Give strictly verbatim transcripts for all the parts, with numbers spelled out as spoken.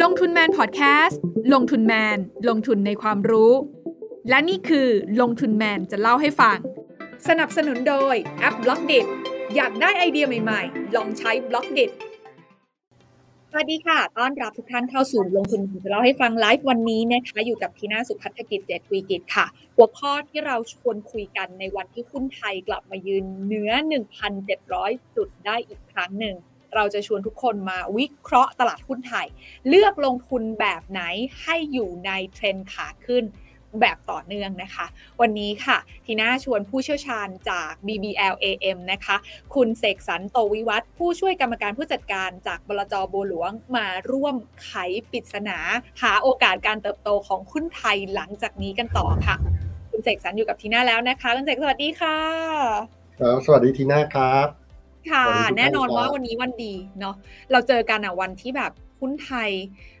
ลงทุนแมนพอดแคสต์ลงทุนแมนลงทุนในความรู้และนี่คือลงทุนแมนจะเล่าให้ฟังสนับสนุนโดยแอป Blockdit อยากได้ไอเดียใหม่ๆลองใช้ Blockdit สวัสดีค่ะต้อนรับทุกท่านเข้าสู่ลงทุนจะเล่าให้ฟังไลฟ์วันนี้นะคะอยู่กับทีน่าสุภัทรกิจเจตวีกิจค่ะหัวข้อที่เราชวนคุยกันในวันที่หุ้นไทยกลับมายืนเหนือ หนึ่งพันเจ็ดร้อย จุดได้อีกครั้งหนึ่งเราจะชวนทุกคนมาวิเคราะห์ตลาดหุ้นไทยเลือกลงทุนแบบไหนให้อยู่ในเทรนด์ขาขึ้นแบบต่อเนื่องนะคะวันนี้ค่ะทีน่าชวนผู้เชี่ยวชาญจาก บี บี แอล เอ เอ็ม นะคะคุณเสกสรรโตวิวัฒน์ผู้ช่วยกรรมการผู้จัดการจากบลจ.บัวหลวงมาร่วมไขปริศนาหาโอกาสการเติบโตของหุ้นไทยหลังจากนี้กันต่อค่ะคุณเสกสรรอยู่กับทีน่าแล้วนะคะคุณเสกสวัสดีค่ะครับสวัสดีทีน่าครับค่ะแน่นอนว่าวันนี้วันดีเนาะเราเจอกันอ่ะวันที่แบบหุ้นไทย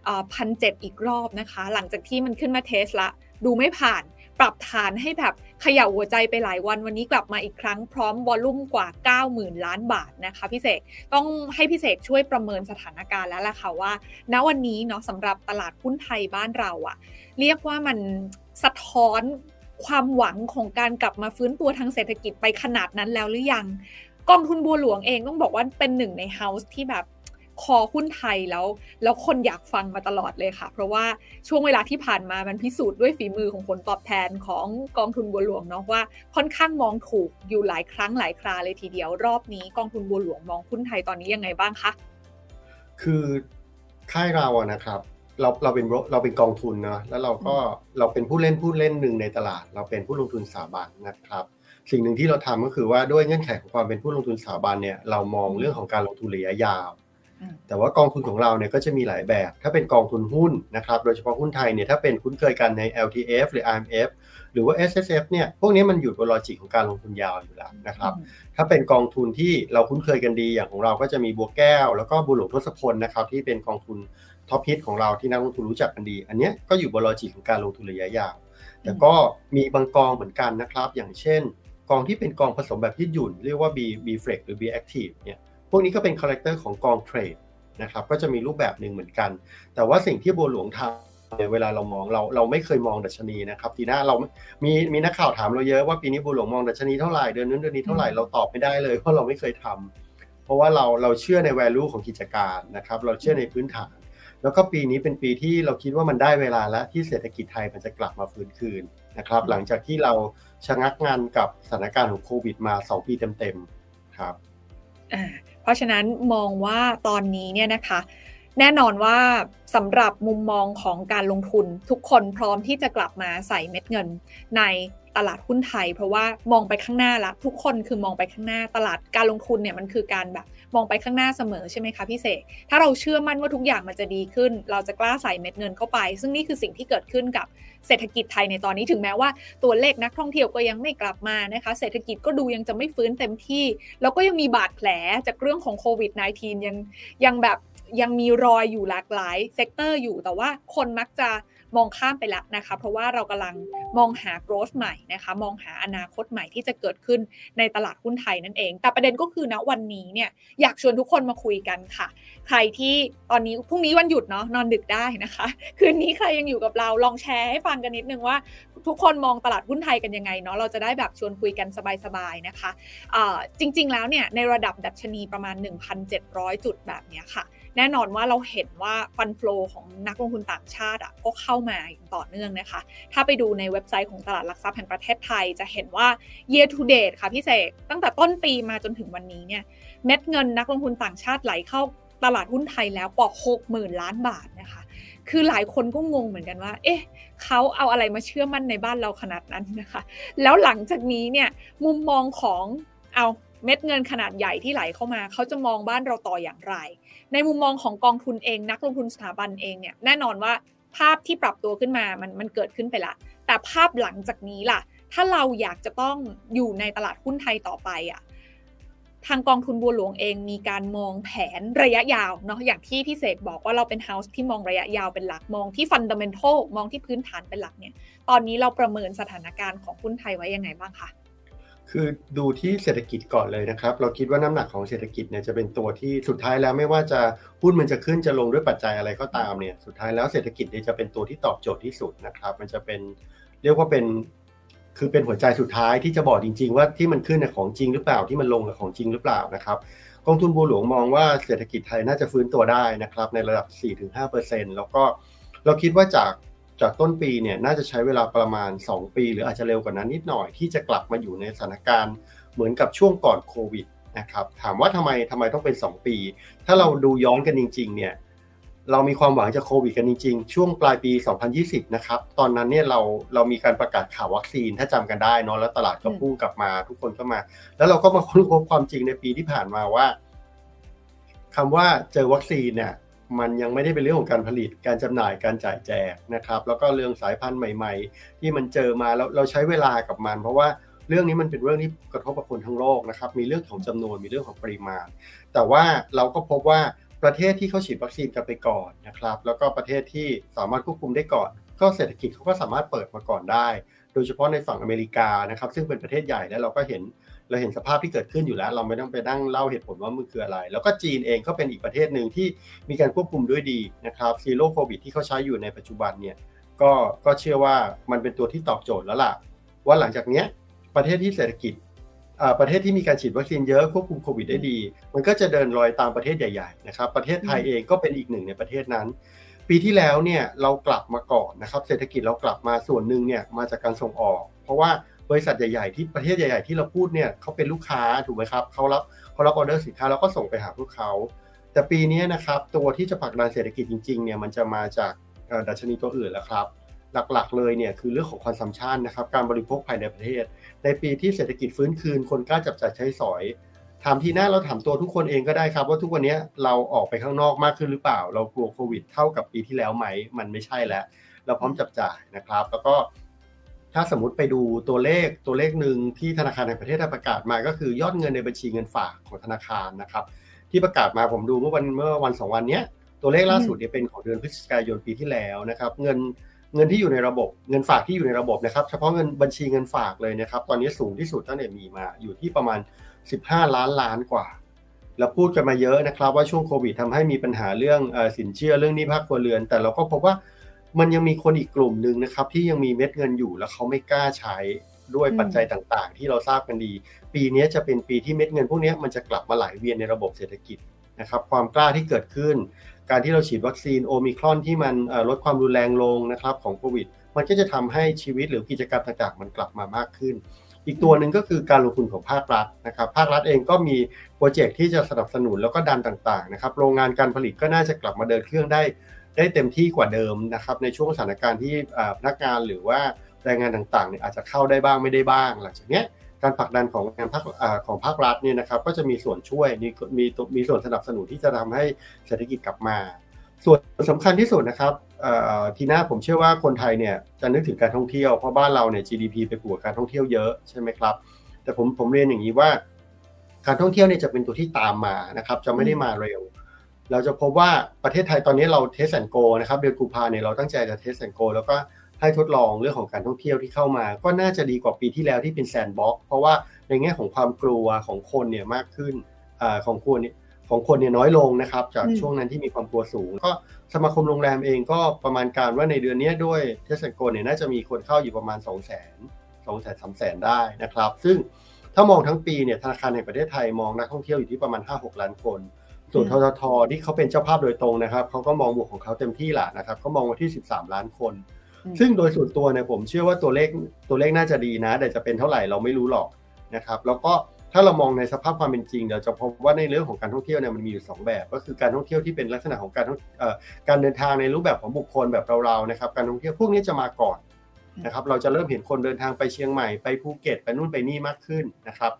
อ่า หนึ่งพันเจ็ดร้อย อีกรอบนะคะหลังจากที่มันขึ้นมาเทสละดูไม่ผ่านปรับฐานให้แบบเขย่าหัวใจไปหลายวันวันนี้กลับมาอีกครั้งพร้อมวอลลุ่มกว่า เก้าหมื่น ล้านบาทนะคะพี่เสกต้องให้พี่เสกช่วยประเมินสถานการณ์แล้วล่ะค่ะว่าณวันนี้เนาะสำหรับตลาดหุ้นไทยบ้านเราอ่ะเรียกว่ามันสะท้อนความหวังของการกลับมาฟื้นตัวทางเศรษฐกิจไปขนาดนั้นแล้วหรือยังกองทุนบัวหลวงเองต้องบอกว่าเป็นหนึ่งในเฮาส์ที่แบบคอหุ้นไทยแล้วแล้วคนอยากฟังมาตลอดเลยค่ะเพราะว่าช่วงเวลาที่ผ่านมามันพิสูจน์ด้วยฝีมือของผลตอบแทนของกองทุนบัวหลวงเนาะว่าค่อนข้างมองถูกอยู่หลายครั้งหลายคราเลยทีเดียวรอบนี้กองทุนบัวหลวงมองหุ้นไทยตอนนี้ยังไงบ้างคะคือค่ายเราอะนะครับเราเราเป็นเราเป็นกองทุนเนาะแล้วเราก็เราเป็นผู้เล่นผู้เล่นหนึ่งในตลาดเราเป็นผู้ลงทุนสถาบันนะครับสิ่งหนึ่งที่เราทำก็คือว่าด้วยเงื่อนไขของความเป็นผู้ลงทุนสถาบันเนี่ยเรามองเรื่องของการลงทุนระยะยาวแต่ว่ากองทุนของเราเนี่ยก็จะมีหลายแบบถ้าเป็นกองทุนหุ้นนะครับโดยเฉพาะหุ้นไทยเนี่ยถ้าเป็นคุ้นเคยกันใน แอล ที เอฟ หรือ ไอ เอ็ม เอฟ หรือว่า เอส เอส เอฟ เนี่ยพวกนี้มันอยู่บนลอจิกของการลงทุนยาวอยู่แล้วนะครับถ้าเป็นกองทุนที่เราคุ้นเคยกันดีอย่างของเราก็จะมีบัวแก้วแล้วก็บัวหลวงทศพลนะครับที่เป็นกองทุนท็อปฮิตของเราที่นักลงทุนรู้จักกันดีอันนี้ก็อยู่บนลอจิกของการลงทุนระยะยาวแต่ก็มีบางกองเหมือนกันนะครับอย่างเช่นกองที่เป็นกองผสมแบบยืดหยุ่นเรียกว่า B B Flex หรือ B Active เนี่ยพวกนี้ก็เป็นคาแรคเตอร์ของกองเทรดนะครับก็จะมีรูปแบบหนึ่งเหมือนกันแต่ว่าสิ่งที่บัวหลวงทำเนี่ยเวลาเรามองเราเราไม่เคยมองดัชนีนะครับทีหน้าเรามีมีนักข่าวถามเราเยอะว่าปีนี้บัวหลวงมองดัชนีเท่าไหร่เดือนนู้นเดือนนี้เท่าไหร่เราตอบไม่ได้เลยเพราะเราไม่เคยทำเพราะว่าเราเราเชื่อใน value ของกิจการนะครับเราเชื่อในพื้นฐานแล้วก็ปีนี้เป็นปีที่เราคิดว่ามันได้เวลาแล้วที่เศรษฐกิจไทยมันจะกลับมาฟื้นคืนนะครับหลังจากที่เราชะงักงันกับสถานการณ์ของโควิดมาสองปีเต็มๆครับอ่าเพราะฉะนั้นมองว่าตอนนี้เนี่ยนะคะแน่นอนว่าสำหรับมุมมองของการลงทุนทุกคนพร้อมที่จะกลับมาใส่เม็ดเงินในตลาดหุ้นไทยเพราะว่ามองไปข้างหน้าละทุกคนคือมองไปข้างหน้าตลาดการลงทุนเนี่ยมันคือการแบบมองไปข้างหน้าเสมอใช่ไหมคะพี่เสกถ้าเราเชื่อมั่นว่าทุกอย่างมันจะดีขึ้นเราจะกล้าใส่เม็ดเงินเข้าไปซึ่งนี่คือสิ่งที่เกิดขึ้นกับเศรษฐกิจไทยในตอนนี้ถึงแม้ว่าตัวเลขนักท่องเที่ยวก็ยังไม่กลับมานะคะเศรษฐกิจก็ดูยังจะไม่ฟื้นเต็มที่แล้วก็ยังมีบาดแผลจากเรื่องของโควิด สิบเก้า ยังยังแบบยังมีรอยอยู่หลากหลายเซกเตอร์อยู่แต่ว่าคนมักจะมองข้ามไปแล้วนะคะเพราะว่าเรากำลังมองหา growth ใหม่นะคะมองหาอนาคตใหม่ที่จะเกิดขึ้นในตลาดหุ้นไทยนั่นเองแต่ประเด็นก็คือณวันนี้เนี่ยอยากชวนทุกคนมาคุยกันค่ะใครที่ตอนนี้พรุ่งนี้วันหยุดเนาะนอนดึกได้นะคะคืนนี้ใครยังอยู่กับเราลองแชร์ให้ฟังกันนิดนึงว่าทุกคนมองตลาดหุ้นไทยกันยังไงเนาะเราจะได้แบบชวนคุยกันสบายๆนะคะอ่าจริงๆแล้วเนี่ยในระดับดัชนีประมาณ หนึ่งพันเจ็ดร้อย จุดแบบเนี้ยค่ะแน่นอนว่าเราเห็นว่าฟันโฟลของนักลงทุนต่างชาติอ่ะก็เข้ามาต่อเนื่องนะคะถ้าไปดูในเว็บไซต์ของตลาดหลักทรัพย์แห่งประเทศไทยจะเห็นว่า year to date ค่ะพี่เสกตั้งแต่ต้นปีมาจนถึงวันนี้เนี่ยเม็ดเงินนักลงทุนต่างชาติไหลเข้าตลาดหุ้นไทยแล้วกว่า หกหมื่น ล้านบาทนะคะคือหลายคนก็งงเหมือนกันว่าเอ๊ะเขาเอาอะไรมาเชื่อมั่นในบ้านเราขนาดนั้นนะคะแล้วหลังจากนี้เนี่ยมุมมองของเอาเม็ดเงินขนาดใหญ่ที่ไหลเข้ามาเขาจะมองบ้านเราต่ออย่างไรในมุมมองของกองทุนเองนักลงทุนสถาบันเองเนี่ยแน่นอนว่าภาพที่ปรับตัวขึ้นมามันมันเกิดขึ้นไปละแต่ภาพหลังจากนี้ล่ะถ้าเราอยากจะต้องอยู่ในตลาดหุ้นไทยต่อไปอ่ะทางกองทุนบัวหลวงเองมีการมองแผนระยะยาวเนาะอย่างที่พี่เสกบอกว่าเราเป็นเฮาส์ที่มองระยะยาวเป็นหลักมองที่ฟันดัมเบลโทมองที่พื้นฐานเป็นหลักเนี่ยตอนนี้เราประเมินสถานการณ์ของหุ้นไทยไว้ยังไงบ้างคะ คือดูที่เศรษฐกิจก่อนเลยนะครับเราคิดว่าน้ำหนักของเศรษฐกิจเนี่ยจะเป็นตัวที่สุดท้ายแล้วไม่ว่าจะหุ้นมันจะขึ้นจะลงด้วยปัจจัยอะไรก็ตามเนี่ยสุดท้ายแล้วเศรษฐกิจเนี่ยจะเป็นตัวที่ตอบโจทย์ที่สุดนะครับมันจะเป็นเรียกว่าเป็นคือเป็นหัวใจสุดท้ายที่จะบอกจริงๆว่าที่มันขึ้นเนี่ยของจริงหรือเปล่าที่มันลงเนี่ยของจริงหรือเปล่านะครับกองทุนบัวหลวงมองว่าเศรษฐกิจไทยน่าจะฟื้นตัวได้นะครับในระดับ สี่ถึงห้าเปอร์เซ็นต์ แล้วก็เราคิดว่าจากจากต้นปีเนี่ยน่าจะใช้เวลาประมาณสองปีหรืออาจจะเร็วกว่านั้นนิดหน่อยที่จะกลับมาอยู่ในสถานการณ์เหมือนกับช่วงก่อนโควิดนะครับถามว่าทำไมทำไมต้องเป็นสองปีถ้าเราดูย้อนกันจริงๆเนี่ยเรามีความหวังจากโควิดกันจริงๆช่วงปลายปีสองพันยี่สิบนะครับตอนนั้นเนี่ยเราเรามีการประกาศข่าววัคซีนถ้าจำกันได้เนาะแล้วตลาดก็พุ่งกลับมาทุกคนก็มาแล้วเราก็มาค้นพบความจริงในปีที่ผ่านมาว่าคำว่าเจอวัคซีนเนี่ยมันยังไม่ได้เป็นเรื่องของการผลิตการจำหน่ายการจ่ายแจกนะครับแล้วก็เรื่องสายพันธุ์ใหม่ๆที่มันเจอมาแล้วเราใช้เวลากับมันเพราะว่าเรื่องนี้มันเป็นเรื่องที่กระทบกับคนทั้งโลกนะครับมีเรื่องของจำนวนมีเรื่องของปริมาณแต่ว่าเราก็พบว่าประเทศที่เขาฉีดวัคซีนกันไปก่อนนะครับแล้วก็ประเทศที่สามารถควบคุมได้ก่อนก็เศรษฐกิจเขาก็สามารถเปิดมาก่อนได้โดยเฉพาะในฝั่งอเมริกานะครับซึ่งเป็นประเทศใหญ่และเราก็เห็นเราเห็นสภาพที่เกิดขึ้นอยู่แล้วเราไม่ต้องไปนั่งเล่าเหตุผลว่ามันคืออะไรแล้วก็จีนเองก็เป็นอีกประเทศหนึ่งที่มีการควบคุมด้วยดีนะครับซีโร่โควิดที่เขาใช้อยู่ในปัจจุบันเนี่ยก็ก็เชื่อว่ามันเป็นตัวที่ตอบโจทย์แล้วล่ะว่าหลังจากนี้ประเทศที่เศรษฐกิจอ่าประเทศที่มีการฉีดวัคซีนเยอะควบคุมโควิดได้ดีมันก็จะเดินรอยตามประเทศใหญ่ๆนะครับประเทศไทยเองก็เป็นอีกหนึ่งในประเทศนั้นปีที่แล้วเนี่ยเรากลับมาก่อนนะครับเศรษฐกิจเรากลับมาส่วนหนึ่งเนี่ยมาจากการส่งออกเพราะว่าบริษัทใหญ่ๆที่ประเทศใหญ่ๆที่เราพูดเนี่ยเขาเป็นลูกค้าถูกไหมครับเขารับเขารับออเดอร์สินค้าแล้วก็ส่งไปหาพวกเขาแต่ปีนี้นะครับตัวที่จะผลักดันเศรษฐกิจจริงๆเนี่ยมันจะมาจากดัชนีตัวอื่นแล้วครับหลักๆเลยเนี่ยคือเรื่องของคอนซัมชันนะครับการบริโภคภายในประเทศในปีที่เศรษฐกิจฟื้นคืนคนกล้าจับจ่ายใช้สอยถามทีหน้าเราถามตัวทุกคนเองก็ได้ครับว่าทุกวันนี้เราออกไปข้างนอกมากขึ้นหรือเปล่าเรากลัวโควิดเท่ากับปีที่แล้วไหมมันไม่ใช่แล้วเราพร้อมจับจ่ายนะครับแล้วก็ถ้าสมมติไปดูตัวเลขตัวเลขหนึ่งที่ธนาคารแห่งประเทศประกาศมาก็คือยอดเงินในบัญชีเงินฝากของธนาคารนะครับที่ประกาศมาผมดูเมื่อวันเมื่อวันสองวันนี้ตัวเลขล่าสุดเนี่ยเป็นของเดือนพฤศจิกายนปีที่แล้วนะครับเงินเงินที่อยู่ในระบบเงินฝากที่อยู่ในระบบนะครับเฉพาะเงินบัญชีเงินฝากเลยนะครับตอนนี้สูงที่สุดตั้งแต่มีมาอยู่ที่ประมาณสิบห้าล้านล้านกว่าเราพูดกันมาเยอะนะครับว่าช่วงโควิดทำให้มีปัญหาเรื่องสินเชื่อเรื่องหนี้ภาคครัวเรือนแต่เราก็พบว่ามันยังมีคนอีกกลุ่มนึงนะครับที่ยังมีเม็ดเงินอยู่แล้วเขาไม่กล้าใช้ด้วยปัจจัยต่างๆที่เราทราบกันดีปีนี้จะเป็นปีที่เม็ดเงินพวกนี้มันจะกลับมาไหลเวียนในระบบเศรษฐกิจนะครับความกล้าที่เกิดขึ้นการที่เราฉีดวัคซีนโอมิครอนที่มันลดความรุนแรงลงนะครับของโควิดมันก็จะทำให้ชีวิตหรือกิจกรรมต่างๆมันกลับมามากขึ้นอีกตัวหนึ่งก็คือการลงทุนของภาครัฐนะครับภาครัฐเองก็มีโปรเจกต์ที่จะสนับสนุนแล้วก็ดันต่างๆนะครับโรงงานการผลิตก็น่าจะกลับมาเดินเครื่องได้ได้เต็มที่กว่าเดิมนะครับในช่วงสถานการณ์ที่พนักงานหรือว่าแรงงานต่างๆเนี่ยอาจจะเข้าได้บ้างไม่ได้บ้างหลังจากนี้การผลักดันของงานภาคของภาครัฐเนี่ยนะครับก็จะมีส่วนช่วยมีมีมีส่วนสนับสนุนที่จะทำให้เศรษฐกิจกลับมาส่วนสำคัญที่สุดนะครับทีน่าผมเชื่อว่าคนไทยเนี่ยจะนึกถึงการท่องเที่ยวเพราะบ้านเราเนี่ย จี ดี พี ไปบวกการท่องเที่ยวเยอะใช่ไหมครับแต่ผมผมเรียนอย่างนี้ว่าการท่องเที่ยวเนี่ยจะเป็นตัวที่ตามมานะครับจะไม่ได้มาเร็วเราจะพบว่าประเทศไทยตอนนี้เราเทสแอนด์โกนะครับเดือนกุมภาพันธ์เนี่ยเราตั้งใจจะเทสแอนด์โกแล้วก็ให้ทดลองเรื่องของการท่องเที่ยวที่เข้ามาก็น่าจะดีกว่าปีที่แล้วที่เป็นแซนด์บ็อกซ์เพราะว่าในแง่ของความกลัวของคนเนี่ยมากขึ้นอ่าของคนเนี่ยของคนเนี่ยน้อยลงนะครับจากช่วงนั้นที่มีความกลัวสูงก็สมาคมโรงแรมเองก็ประมาณการว่าในเดือนนี้ด้วยเทสแอนด์โกเนี่ยน่าจะมีคนเข้าอยู่ประมาณ สองแสน สามแสน ได้นะครับซึ่งถ้ามองทั้งปีเนี่ยธนาคารแห่งประเทศไทยมองนักท่องเที่ยวอยู่ที่ประมาณ ห้าหกล้านคนส่วนททท.ที่เขาเป็นเจ้าภาพโดยตรงนะครับเขาก็มองบวกของเขาเต็มที่แหละนะครับเขามองว่าที่สิบสามล้านคนซึ่งโดยส่วนตัวเนี่ยผมเชื่อว่าตัวเลขตัวเลขน่าจะดีนะแต่จะเป็นเท่าไหร่เราไม่รู้หรอกนะครับแล้วก็ถ้าเรามองในสภาพความเป็นจริงเราจะพบว่าในเรื่องของการท่องเที่ยวเนี่ยมันมีอยู่สองแบบก็คือการท่องเที่ยวที่เป็นลักษณะของการการเดินทางในรูปแบบของบุคคลแบบเราๆนะครับการท่องเที่ยวพวกนี้จะมาก่อนนะครับเราจะเริ่มเห็นคนเดินทางไปเชียงใหม่ไปภูเก็ตไปนู่นไปนี่มากขึ้นนะครั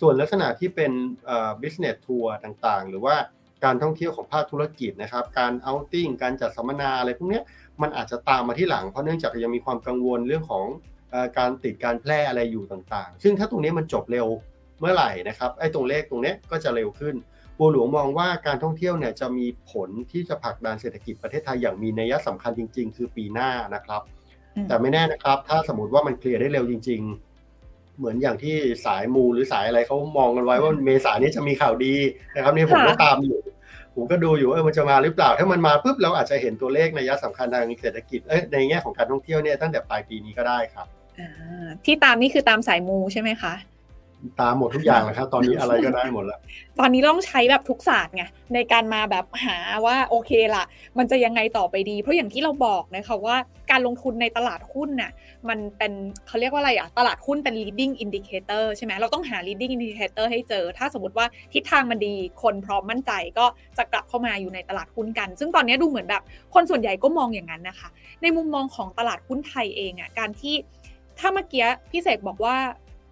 บส่วนลักษณะที่เป็นเอ่อ business tour ต่างๆหรือว่าการท่องเที่ยวของภาคธุรกิจนะครับการ outing การจัดสัมมนาอะไรพวกนี้มันอาจจะตามมาที่หลังเพราะเนื่องจากยังมีความกังวลเรื่องของเอ่อการติดการแพร่อะไรอยู่ต่างๆซึ่งถ้าตรงนี้มันจบเร็วเมื่อไหร่นะครับไอ้ตรงเลขตรงนี้ก็จะเร็วขึ้นบัวหลวงมองว่าการท่องเที่ยวเนี่ยจะมีผลที่จะผลักดันเศรษฐกิจประเทศไทยอย่างมีนัยสำคัญจริงๆคือปีหน้านะครับแต่ไม่แน่นะครับถ้าสมมติว่ามันเคลียร์ได้เร็วจริงๆ เหมือนอย่างที่สายมูหรือสายอะไรเขามองกันไว้ว่าเมษานี้จะมีข่าวดีนะครับนี่ผมก็ตามอยู่ผมก็ดูอยู่ว่ามันจะมาหรือเปล่าถ้ามันมาปุ๊บเราอาจจะเห็นตัวเลขในระยะสำคัญทางเศรษฐกิจเอ้ยในแง่ของการท่องเที่ยวเนี่ยตั้งแต่ปลายปีนี้ก็ได้ครับที่ตามนี่คือตามสายมูใช่ไหมคะตามหมดทุกอย่างเลยครับตอนนี้อะไรก็ได้หมดแล้วตอนนี้ต้องใช้แบบทุกศาสตร์ไงในการมาแบบหาว่าโอเคละมันจะยังไงต่อไปดีเพราะอย่างที่เราบอกนะคะว่าการลงทุนในตลาดหุ้นน่ะมันเป็นเขาเรียกว่าอะไรอะตลาดหุ้นเป็น leading indicator ใช่ไหมเราต้องหา leading indicator ให้เจอถ้าสมมติว่าทิศทางมันดีคนพร้อมมั่นใจก็จะกลับเข้ามาอยู่ในตลาดหุ้นกันซึ่งตอนนี้ดูเหมือนแบบคนส่วนใหญ่ก็มองอย่างนั้นนะคะในมุมมองของตลาดหุ้นไทยเองอะการที่ถ้าเมื่อกี้พี่เสกบอกว่า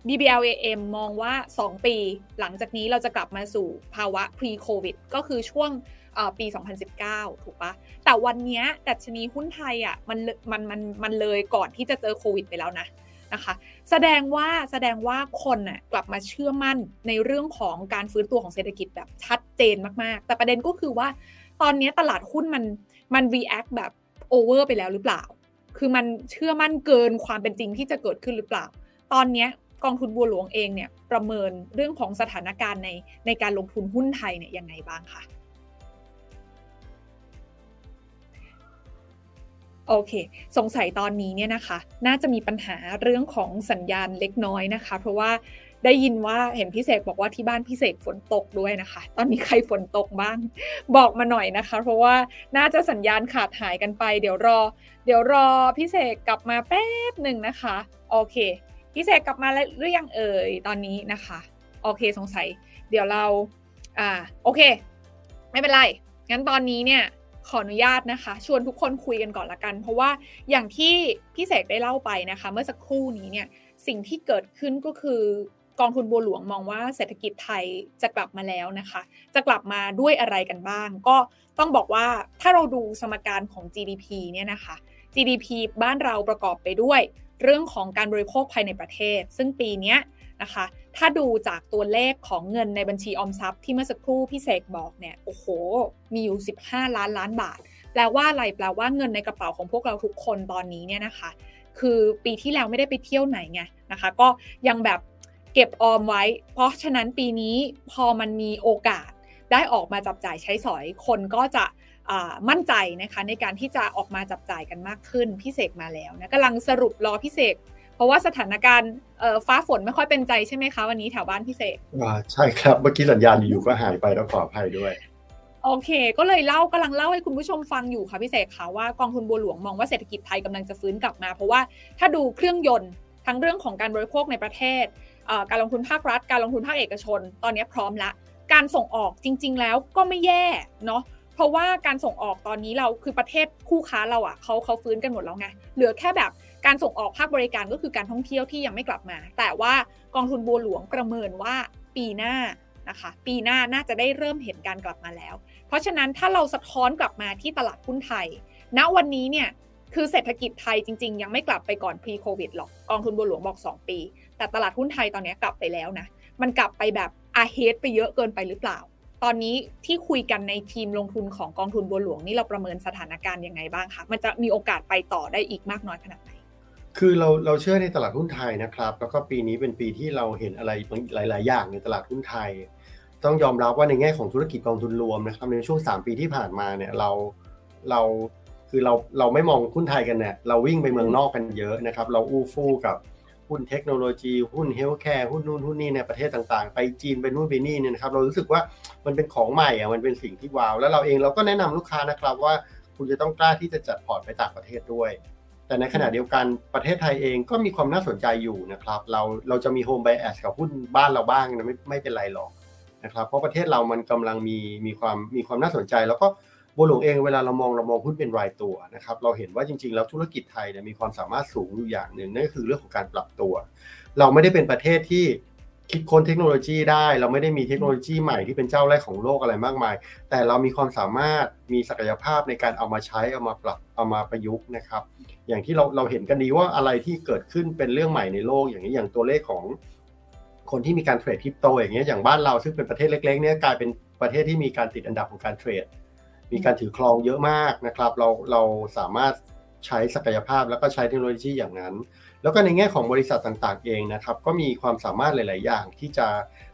บี บี แอล เอ เอ็ม มองว่าสองปีหลังจากนี้เราจะกลับมาสู่ภาวะ pre-covid ก็คือช่วงปีสองพันสิบเก้าถูกปะแต่วันนี้ดัชนีหุ้นไทยอ่ะมันมันมันมันเลยก่อนที่จะเจอโควิดไปแล้วนะนะคะแสดงว่าแสดงว่าคนน่ะกลับมาเชื่อมั่นในเรื่องของการฟื้นตัวของเศรษฐกิจแบบชัดเจนมากๆแต่ประเด็นก็คือว่าตอนนี้ตลาดหุ้นมันมัน react แบบ over ไปแล้วหรือเปล่าคือมันเชื่อมั่นเกินความเป็นจริงที่จะเกิดขึ้นหรือเปล่าตอนนี้กองทุนบัวหลวงเองเนี่ยประเมินเรื่องของสถานการณ์ในในการลงทุนหุ้นไทยเนี่ยยังไงบ้างคะโอเคสงสัยตอนนี้เนี่ยนะคะน่าจะมีปัญหาเรื่องของสัญญาณเล็กน้อยนะคะเพราะว่าได้ยินว่าเห็นพี่เสกบอกว่าที่บ้านพี่เสกฝนตกด้วยนะคะตอนนี้ใครฝนตกบ้างบอกมาหน่อยนะคะเพราะว่าน่าจะสัญญาณขาดหายกันไปเดี๋ยวรอเดี๋ยวรอพี่เสกกลับมาแป๊บนึงนะคะโอเคพี่เสกกลับมาแล้วหรือยังเอ่ยตอนนี้นะคะโอเคสงสัยเดี๋ยวเราอ่าโอเคไม่เป็นไรงั้นตอนนี้เนี่ยขออนุญาตนะคะชวนทุกคนคุยกันก่อนละกันเพราะว่าอย่างที่พี่เสกได้เล่าไปนะคะเมื่อสักครู่นี้เนี่ยสิ่งที่เกิดขึ้นก็คือกองทุนบัวหลวงมองว่าเศรษฐกิจไทยจะกลับมาแล้วนะคะจะกลับมาด้วยอะไรกันบ้างก็ต้องบอกว่าถ้าเราดูสมการของ จี ดี พี เนี่ยนะคะ จี ดี พี บ้านเราประกอบไปด้วยเรื่องของการบริโภคภายในประเทศซึ่งปีนี้นะคะถ้าดูจากตัวเลขของเงินในบัญชีออมทรัพย์ที่เมื่อสักครู่พี่เสกบอกเนี่ยโอ้โหมีอยู่สิบห้าล้านล้านบาทแปลว่าอะไรแปลว่าเงินในกระเป๋าของพวกเราทุกคนตอนนี้เนี่ยนะคะคือปีที่แล้วไม่ได้ไปเที่ยวไหนไงนะคะก็ยังแบบเก็บออมไว้เพราะฉะนั้นปีนี้พอมันมีโอกาสได้ออกมาจับจ่ายใช้สอยคนก็จะมั่นใจนะคะในการที่จะออกมาจับจ่ายกันมากขึ้นพี่เสกมาแล้วนะกำลังสรุปรอพี่เสกเพราะว่าสถานการณ์ฟ้าฝนไม่ค่อยเป็นใจใช่ไหมคะวันนี้แถวบ้านพี่เสกใช่ครับเมื่อกี้สัญญาณอยู่ก็หายไปแล้วขออภัยด้วยโอเคก็เลยเล่ากำลังเล่าให้คุณผู้ชมฟังอยู่ค่ะพี่เสกค่ะว่ากองทุนบัวหลวงมองว่าเศรษฐกิจไทยกำลังจะฟื้นกลับมาเพราะว่าถ้าดูเครื่องยนต์ทั้งเรื่องของการบริโภคในประเทศการลงทุนภาครัฐการลงทุนภาคเอกชนตอนนี้พร้อมละการส่งออกจริงๆแล้วก็ไม่แย่เนาะเพราะว่าการส่งออกตอนนี้เราคือประเทศคู่ค้าเราอ่ะเขาเขาฟื้นกันหมดแล้วไงเหลือแค่แบบการส่งออกภาคบริการก็คือการท่องเที่ยวที่ยังไม่กลับมาแต่ว่ากองทุนบัวหลวงประเมินว่าปีหน้านะคะปีหน้าน่าจะได้เริ่มเห็นการกลับมาแล้วเพราะฉะนั้นถ้าเราสะท้อนกลับมาที่ตลาดหุ้นไทยณวันนี้เนี่ยคือเศรษฐกิจไทยจริงๆยังไม่กลับไปก่อน pre covid หรอกกองทุนบัวหลวงบอกสองปีแต่ตลาดหุ้นไทยตอนนี้กลับไปแล้วนะมันกลับไปแบบ ahead ไปเยอะเกินไปหรือเปล่าตอนนี้ที่คุยกันในทีมลงทุนของกองทุนบัวหลวงนี่เราประเมินสถานการณ์ยังไงบ้างคะมันจะมีโอกาสไปต่อได้อีกมากน้อยขนาดไหนคือเราเราเชื่อในตลาดหุ้นไทยนะครับแล้วก็ปีนี้เป็นปีที่เราเห็นอะไรหลายๆอย่างในตลาดหุ้นไทยต้องยอมรับว่าในแง่ของธุรกิจกองทุนรวมนะครับในช่วงสามปีที่ผ่านมาเนี่ยเราเราคือเราเราไม่มองหุ้นไทยกันเนี่ยเราวิ่งไปเมืองนอกกันเยอะนะครับเราอู้ฟู่กับหุ้นเทคโนโลยีหุ้นเฮลท์แคร์หุ้นนู่นหุ้นนี่ในประเทศต่างๆไปจีนไปนู่นไปนี่เนี่ยนะครับเรารู้สึกว่ามันเป็นของใหม่อ่ะมันเป็นสิ่งที่ว้าวแล้วเราเองเราก็แนะนำลูกค้านะครับว่าคุณจะต้องกล้าที่จะจัดพอร์ตไปต่างประเทศด้วยแต่ในขณะเดียวกันประเทศไทยเองก็มีความน่าสนใจอยู่นะครับเราเราจะมีโฮมไบแอสกับหุ้นบ้านเราบ้างนะไม่ไม่เป็นไรหรอกนะครับเพราะประเทศเรามันกำลังมีมีความมีความน่าสนใจแล้วก็บัวหลวงเองเวลาเรามองเรามองหุ้นเป็นรายตัวนะครับเราเห็นว่าจริงๆแล้วธุรกิจไทยเนี่ยมีความสามารถสูงอยู่อย่างหนึ่งนั่นก็คือเรื่องของการปรับตัวเราไม่ได้เป็นประเทศที่คิดค้นเทคโนโลยีได้เราไม่ได้มีเทคโนโลยีใหม่ที่เป็นเจ้าแรกของโลกอะไรมากมายแต่เรามีความสามารถมีศักยภาพในการเอามาใช้เอามาปรับเอามาประยุกต์นะครับอย่างที่เราเราเห็นกันดีว่าอะไรที่เกิดขึ้นเป็นเรื่องใหม่ในโลกอย่างนี้อย่างตัวเลขของคนที่มีการเทรดคริปโตอย่างเงี้ยอย่างบ้านเราซึ่งเป็นประเทศเล็กๆเนี่ยกลายเป็นประเทศที่มีการติดอันดับของการเทรดมีการถือครองเยอะมากนะครับเราเราสามารถ ใช้ศักยภาพแล้วก็ใช้เทคโนโลยีอย่างนั้นแล้วก็ในแง่ของบริษัทต่างๆเองนะครับก็มีความสามารถหลายๆอย่างที่จะ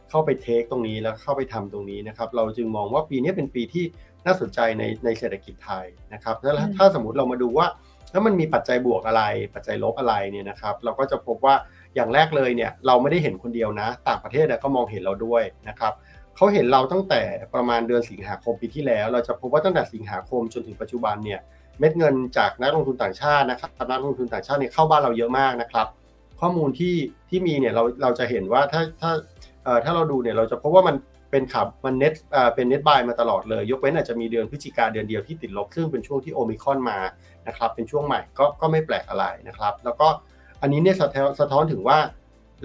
เข้าไปเทคตรงนี้แล้วเข้าไปทำตรงนี้นะครับเราจึงมองว่าปีนี้เป็นปีที่น่าสนใจในในเศรษฐกิจไทยนะครับแล้วถ้าสมมติเรามาดูว่าแล้วมันมีปัจจัยบวกอะไรปัจจัยลบอะไรเนี่ยนะครับเราก็จะพบว่าอย่างแรกเลยเนี่ยเราไม่ได้เห็นคนเดียวนะต่างประเทศก็มองเห็นเราด้วยนะครับเขาเห็นเราตั้งแต่ประมาณเดือนสิงหาคมปีที่แล้วเราจะพบว่าตั้งแต่สิงหาคมจนถึงปัจจุบันเนี่ยเม็ดเงินจากนักลงทุนต่างชาตินะครับนักลงทุนต่างชาติเนี่ยเข้าบ้านเราเยอะมากนะครับข้อมูลที่ที่มีเนี่ยเราเราจะเห็นว่าถ้าถ้าเอ่อถ้าเราดูเนี่ยเราจะพบว่ามันเป็นขับมันเน็ตเอ่อเป็นเน็ตบายมาตลอดเลยยกเว้นอาจจะมีเดือนพฤศจิกาเดือนเดียวที่ติดลบซึ่งเป็นช่วงที่โอมิครอนมานะครับเป็นช่วงใหม่ก็ก็ไม่แปลกอะไรนะครับแล้วก็อันนี้เนี่ยสะท้อนถึงว่า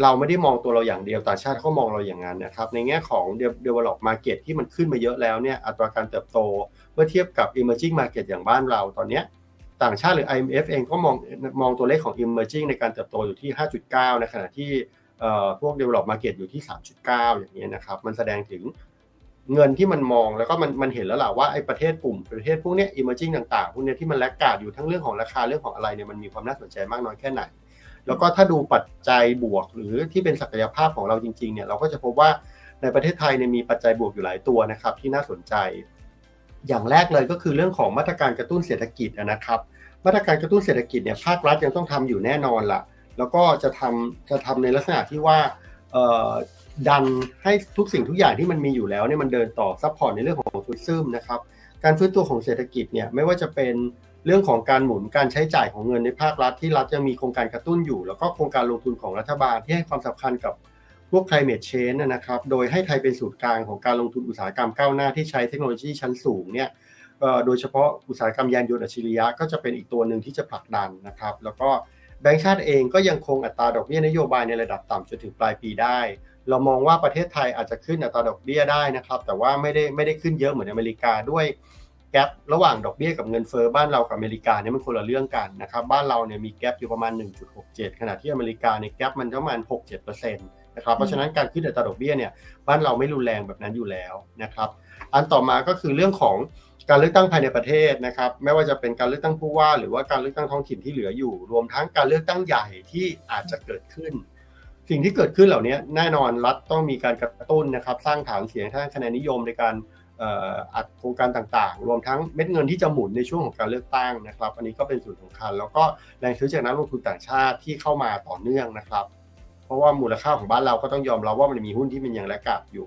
เราไม่ได้มองตัวเราอย่างเดียวต่างชาติเขามองเราอย่างนั้นนะครับในแง่ของ develop market ที่มันขึ้นมาเยอะแล้วเนี่ยอัตราการเติบโตเมื่อเทียบกับ emerging market อย่างบ้านเราตอนนี้ต่างชาติหรือ ไอ เอ็ม เอฟ เองก็มองมองตัวเลขของ emerging ในการเติบโตอยู่ที่ ห้าจุดเก้า ในขณะที่พวก develop market อยู่ที่ สามจุดเก้า อย่างนี้นะครับมันแสดงถึงเงินที่มันมองแล้วก็มันมันเห็นแล้วล่ะว่าไอ้ประเทศกลุ่มประเทศพวกเนี้ย emerging ต่างๆพวกเนี้ยที่มันแลกขาดอยู่ทั้งเรื่องของราคาเรื่องของอะไรเนี่ยมันมีความน่าสนใจมากน้อยแค่ไหนแล้วก็ถ้าดูปัจจัยบวกหรือที่เป็นศักยภาพของเราจริงๆเนี่ยเราก็จะพบว่าในประเทศไทยเนี่ยมีปัจจัยบวกอยู่หลายตัวนะครับที่น่าสนใจอย่างแรกเลยก็คือเรื่องของมาตรการกระตุ้นเศรษฐกิจนะครับมาตรการกระตุ้นเศรษฐกิจเนี่ยภาครัฐยังต้องทำอยู่แน่นอนล่ะแล้วก็จะทำจะทำในลักษณะที่ว่าดันให้ทุกสิ่งทุกอย่างที่มันมีอยู่แล้วเนี่ยมันเดินต่อซัพพอร์ตในเรื่องของทัวริซึมนะครับการฟื้นตัวของเศรษฐกิจเนี่ยไม่ว่าจะเป็นเรื่องของการหมุนการใช้จ่ายของเงินในภาครัฐที่รัฐจะมีโครงการกระตุ้นอยู่แล้วก็โครงการลงทุนของรัฐบาลที่ให้ความสำคัญกับพวก climate change นะครับโดยให้ไทยเป็นศูนย์กลางของการลงทุนอุตสาหกรรมก้าวหน้าที่ใช้เทคโนโลยีชั้นสูงเนี่ยโดยเฉพาะอุตสาหกรรมยานยนต์อัจฉริยะก็จะเป็นอีกตัวหนึ่งที่จะผลักดันนะครับแล้วก็แบงก์ชาติเองก็ยังคงอัตราดอกเบี้ยนโยบายในระดับต่ำจนถึงปลายปีได้เรามองว่าประเทศไทยอาจจะขึ้นอัตราดอกเบี้ยได้นะครับแต่ว่าไม่ได้ไม่ได้ขึ้นเยอะเหมือนอเมริกาด้วยแกประหว่างดอกเบี้ยกับเงินเฟ้อบ้านเรากับอเมริกาเนี่ยมันคนละเรื่องกันนะครับบ้านเราเนี่ยมีแกปอยู่ประมาณ หนึ่งจุดหกเจ็ด ขณะที่อเมริกาเนี่ยแกปมันประมาณ หกถึงเจ็ดเปอร์เซ็นต์ นะครับเพราะฉะนั้นการขึ้นอัตราดอกเบี้ยเนี่ยบ้านเราไม่รุนแรงแบบนั้นอยู่แล้วนะครับอันต่อมาก็คือเรื่องของการเลือกตั้งภายในประเทศนะครับไม่ว่าจะเป็นการเลือกตั้งผู้ว่าหรือว่าการเลือกตั้งท้องถิ่นที่เหลืออยู่รวมทั้งการเลือกตั้งใหญ่ที่อาจจะเกิดขึ้นสิ่งที่เกิดขึ้นเหล่านี้แน่นอนรัฐต้องมีการกระตุ้นนะครับสร้างฐานเสียงทางคะแนนนิยมในการอัดโครงการต่างๆรวมทั้งเม็ดเงินที่จะหมุนในช่วงของการเลือกตั้งนะครับอันนี้ก็เป็นส่วนสำคัญแล้วก็แรงซื้อจากนักลงทุนต่างชาติที่เข้ามาต่อเนื่องนะครับเพราะว่ามูลค่าของบ้านเราก็ต้องยอมรับว่ามันมีหุ้นที่มันยังแลกขาดอยู่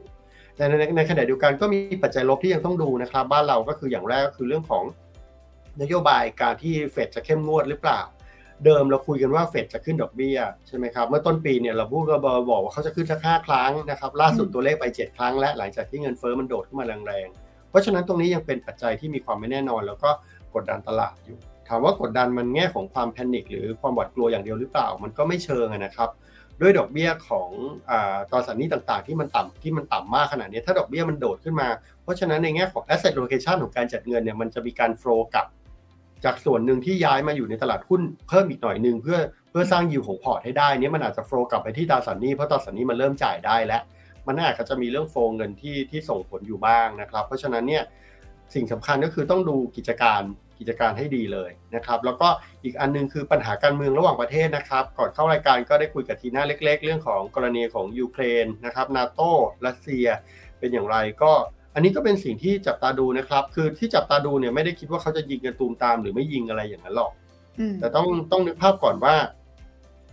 แต่ในขณะเดียวกันก็มีปัจจัยลบที่ยังต้องดูนะครับบ้านเราก็คืออย่างแรกก็คือเรื่องของนโยบายการที่เฟดจะเข้มงวดหรือเปล่าเดิมเราคุยกันว่าเฟดจะขึ้นดอกเบี้ยใช่ไหมครับเมื่อต้นปีเนี่ยเราพูดก็บอกว่าเขาจะขึ้นสักห้าครั้งนะครับล่าสุดตัวเลขไปเจ็ดครั้งและหลังจากที่เงินเฟ้อมันโดดขึ้นมาแรงๆเพราะฉะนั้นตรงนี้ยังเป็นปัจจัยที่มีความไม่แน่นอนแล้วก็กดดันตลาดอยู่ถามว่ากดดันมันแง่ของความแพนิคหรือความหวาดกลัวอย่างเดียวหรือเปล่ามันก็ไม่เชิงนะครับด้วยดอกเบี้ยของอ่าตราสารหนี้ต่างๆที่มันต่ำที่มันต่ำมากขนาดนี้ถ้าดอกเบี้ยมันโดดขึ้นมาเพราะฉะนั้นในแง่ของ asset allocation ของการจัดเงินเนี่ยมันจะมีการ flow กลับจากส่วนหนึ่งที่ย้ายมาอยู่ในตลาดหุ้นเพิ่มอีกหน่อยนึงเพื่อเพื่อสร้างยิวของพอร์ตให้ได้นี้มันอาจจะโฟลกลับไปที่ตราสารหนี้เพราะตราสารหนี้มันเริ่มจ่ายได้แล้วมันอาจจะมีเรื่องโฟลเงินที่ที่ส่งผลอยู่บ้างนะครับเพราะฉะนั้นเนี่ยสิ่งสำคัญก็คือต้องดูกิจการกิจการให้ดีเลยนะครับแล้วก็อีกอันนึงคือปัญหาการเมืองระหว่างประเทศนะครับก่อนเข้ารายการก็ได้คุยกับทีน่าเล็กๆเรื่องของกรณีของยูเครนนะครับนาโต้รัสเซียเป็นอย่างไรก็อันนี้ก็เป็นสิ่งที่จับตาดูนะครับคือที่จับตาดูเนี่ยไม่ได้คิดว่าเขาจะยิงกันตูมตามหรือไม่ยิงอะไรอย่างนั้นหรอกแต่ต้องต้องนึกภาพก่อนว่า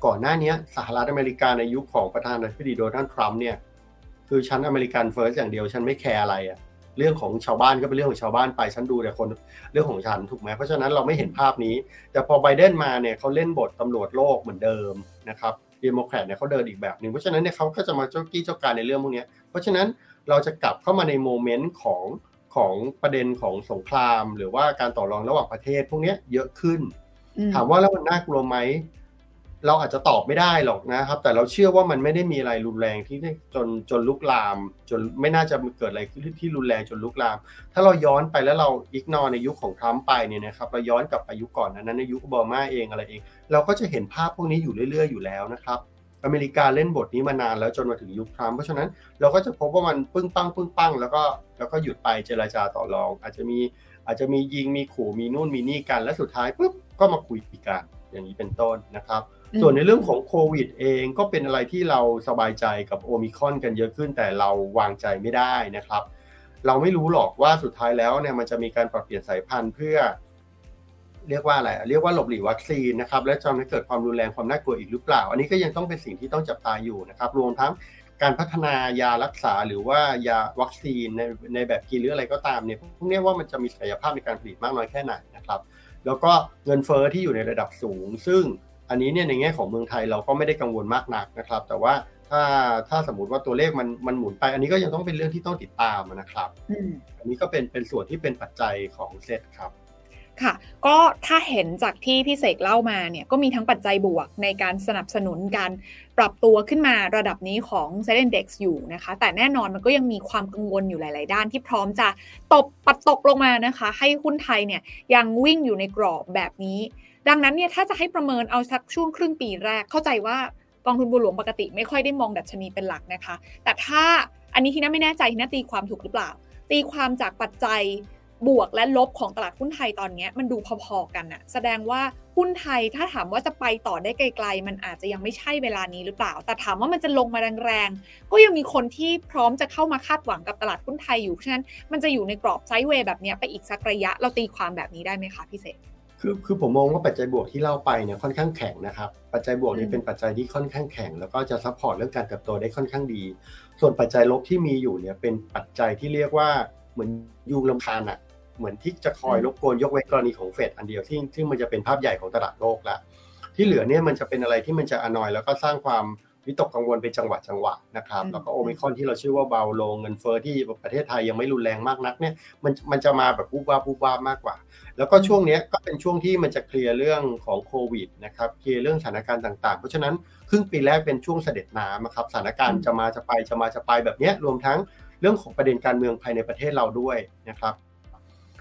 ก่อนหน้านี้สหรัฐอเมริกาในยุคของประธานาธิบดีโดนัลด์ทรัมป์เนี่ยคือฉันอเมริกันเฟิร์สอย่างเดียวฉันไม่แคร์อะไรอะเรื่องของชาวบ้านก็เป็นเรื่องของชาวบ้านไปฉันดูแต่คนเรื่องของฉันถูกไหมเพราะฉะนั้นเราไม่เห็นภาพนี้แต่พอไบเดนมาเนี่ยเขาเล่นบทตำรวจโลกเหมือนเดิมนะครับเดโมแครตเนี่ยเขาเดินอีกแบบนึงเพราะฉะนั้นเนี่ยเขาก็จะมาเจ้ากี้เจ้าการในเรื่องพวกนี้เพราะฉะนั้นเราจะกลับเข้ามาในโมเมนต์ของของประเด็นของสงครามหรือว่าการต่อรองระหว่างประเทศพวกนี้เยอะขึ้นถามว่าแล้วมันน่ากลัวไหมเราอาจจะตอบไม่ได้หรอกนะครับแต่เราเชื่อว่ามันไม่ได้มีอะไรรุนแรงที่จนจนลุกลามจนไม่น่าจะเกิดอะไรที่รุนแรงจนลุกลามถ้าเราย้อนไปแล้วเราอิกนอร์ในยุคของทรัมป์ไปเนี่ยนะครับเราย้อนกลับไปยุคก่อนนั้นในยุคโอบามาเองอะไรเองเราก็จะเห็นภาพพวกนี้อยู่เรื่อยๆอยู่แล้วนะครับอเมริกาเล่นบทนี้มานานแล้วจนมาถึงยุคทรัมป์เพราะฉะนั้นเราก็จะพบว่ามันปึ้งปังปึ้งปังแล้วก็แล้วก็หยุดไปเจรจาต่อรองอาจจะมี อาจจะมียิงมีขู่มีนู่นมีนี่กันและสุดท้ายปุ๊บก็มาคุยกันอย่างนี้เป็นต้นนะครับส่วนในเรื่องของโควิดเองก็เป็นอะไรที่เราสบายใจกับโอมิครอนกันเยอะขึ้นแต่เราวางใจไม่ได้นะครับเราไม่รู้หรอกว่าสุดท้ายแล้วเนี่ยมันจะมีการปรับเปลี่ยนสายพันธุ์เพื่อเรียกว่าอะไรเรียกว่าหลบหลีกวัคซีนนะครับและจะทำให้เกิดความรุนแรงความน่ากลัวอีกหรือเปล่าอันนี้ก็ยังต้องเป็นสิ่งที่ต้องจับตาอยู่นะครับรวมทั้งการพัฒนายารักษาหรือว่ายาวัคซีนในในแบบกินหรืออะไรก็ตามเนี่ยพวกนี้ว่ามันจะมีศักยภาพในการผลิตมากน้อยแค่ไหนนะครับแล้วก็เงินเฟ้อที่อยู่ในระดับสูงซึ่งอันนี้เนี่ยในแง่ของเมืองไทยเราก็ไม่ได้กังวลมากนักนะครับแต่ว่าถ้าถ้าสมมติว่าตัวเลขมันมันหมุนไปอันนี้ก็ยังต้องเป็นเรื่องที่ต้องติดตามนะครับอันนี้ก็เป็นเป็นส่วนที่เป็นปัจจัยของเซตครับค่ะก็ถ้าเห็นจากที่พี่เสกเล่ามาเนี่ยก็มีทั้งปัจจัยบวกในการสนับสนุนการปรับตัวขึ้นมาระดับนี้ของ เซ็ต Index อยู่นะคะแต่แน่นอนมันก็ยังมีความกังวลอยู่หลายๆด้านที่พร้อมจะตบปัดตกลงมานะคะให้หุ้นไทยเนี่ยยังวิ่งอยู่ในกรอบแบบนี้ดังนั้นเนี่ยถ้าจะให้ประเมินเอาสักช่วงครึ่งปีแรกเข้าใจว่ากองทุนบัวหลวงปกติไม่ค่อยได้มองดัชนีเป็นหลักนะคะแต่ถ้าอันนี้ทีน่าไม่แน่ใจทีน่าตีความถูกหรือเปล่าตีความจากปัจจัยบวกและลบของตลาดหุ้นไทยตอนนี้มันดูพอๆกันน่ะแสดงว่าหุ้นไทยถ้าถามว่าจะไปต่อได้ไกลๆมันอาจจะยังไม่ใช่เวลานี้หรือเปล่าแต่ถามว่ามันจะลงมาแรงๆก็ยังมีคนที่พร้อมจะเข้ามาคาดหวังกับตลาดหุ้นไทยอยู่ฉะนั้นมันจะอยู่ในกรอบไซด์เวย์แบบนี้ไปอีกสักระยะเราตีความแบบนี้ได้ไหมคะพี่เสกคือคือผมมองว่าปัจจัยบวกที่เล่าไปเนี่ยค่อนข้างแข็งนะครับปัจจัยบวกนี้เป็นปัจจัยที่ค่อนข้างแข็งแล้วก็จะซัพพอร์ตเรื่องการเติบโตได้ค่อนข้างดีส่วนปัจจัยลบที่มีอยู่เนี่ยเป็นปัจจัยที่เรียกว่าเหมือนยุงรำคาญอ่ะเหมือนที่จะคอยรบกวนยกเว้นกรณีของเฟดอันเดียวซึ่งซึ่งมันจะเป็นภาพใหญ่ของตลาดโลกละที่เหลือเนี่ยมันจะเป็นอะไรที่มันจะอนอยแล้วก็สร้างความวิตกกังวลเป็นจังหวะจังหวะนะครับแล้วก็โอไมครอนที่เราชื่อว่าเบาลงเงินเฟ้อที่ประเทศไทยยังไม่รุนแรงมากนักเนี่ยมันมันจะมาแบบปูบาปูบามากกว่าแล้วก็ช่วงนี้ก็เป็นช่วงที่มันจะเคลียร์เรื่องของโควิดนะครับเคลียร์เรื่องสถานการณ์ต่างๆเพราะฉะนั้นครึ่งปีแรกเป็นช่วงเสด็จน้ำครับสถานการณ์จะมาจะไปจะมาจะไปแบบนี้รวมทั้งเรื่องของประเด็นการเมืองภายในประเทศเราด้วยนะครับ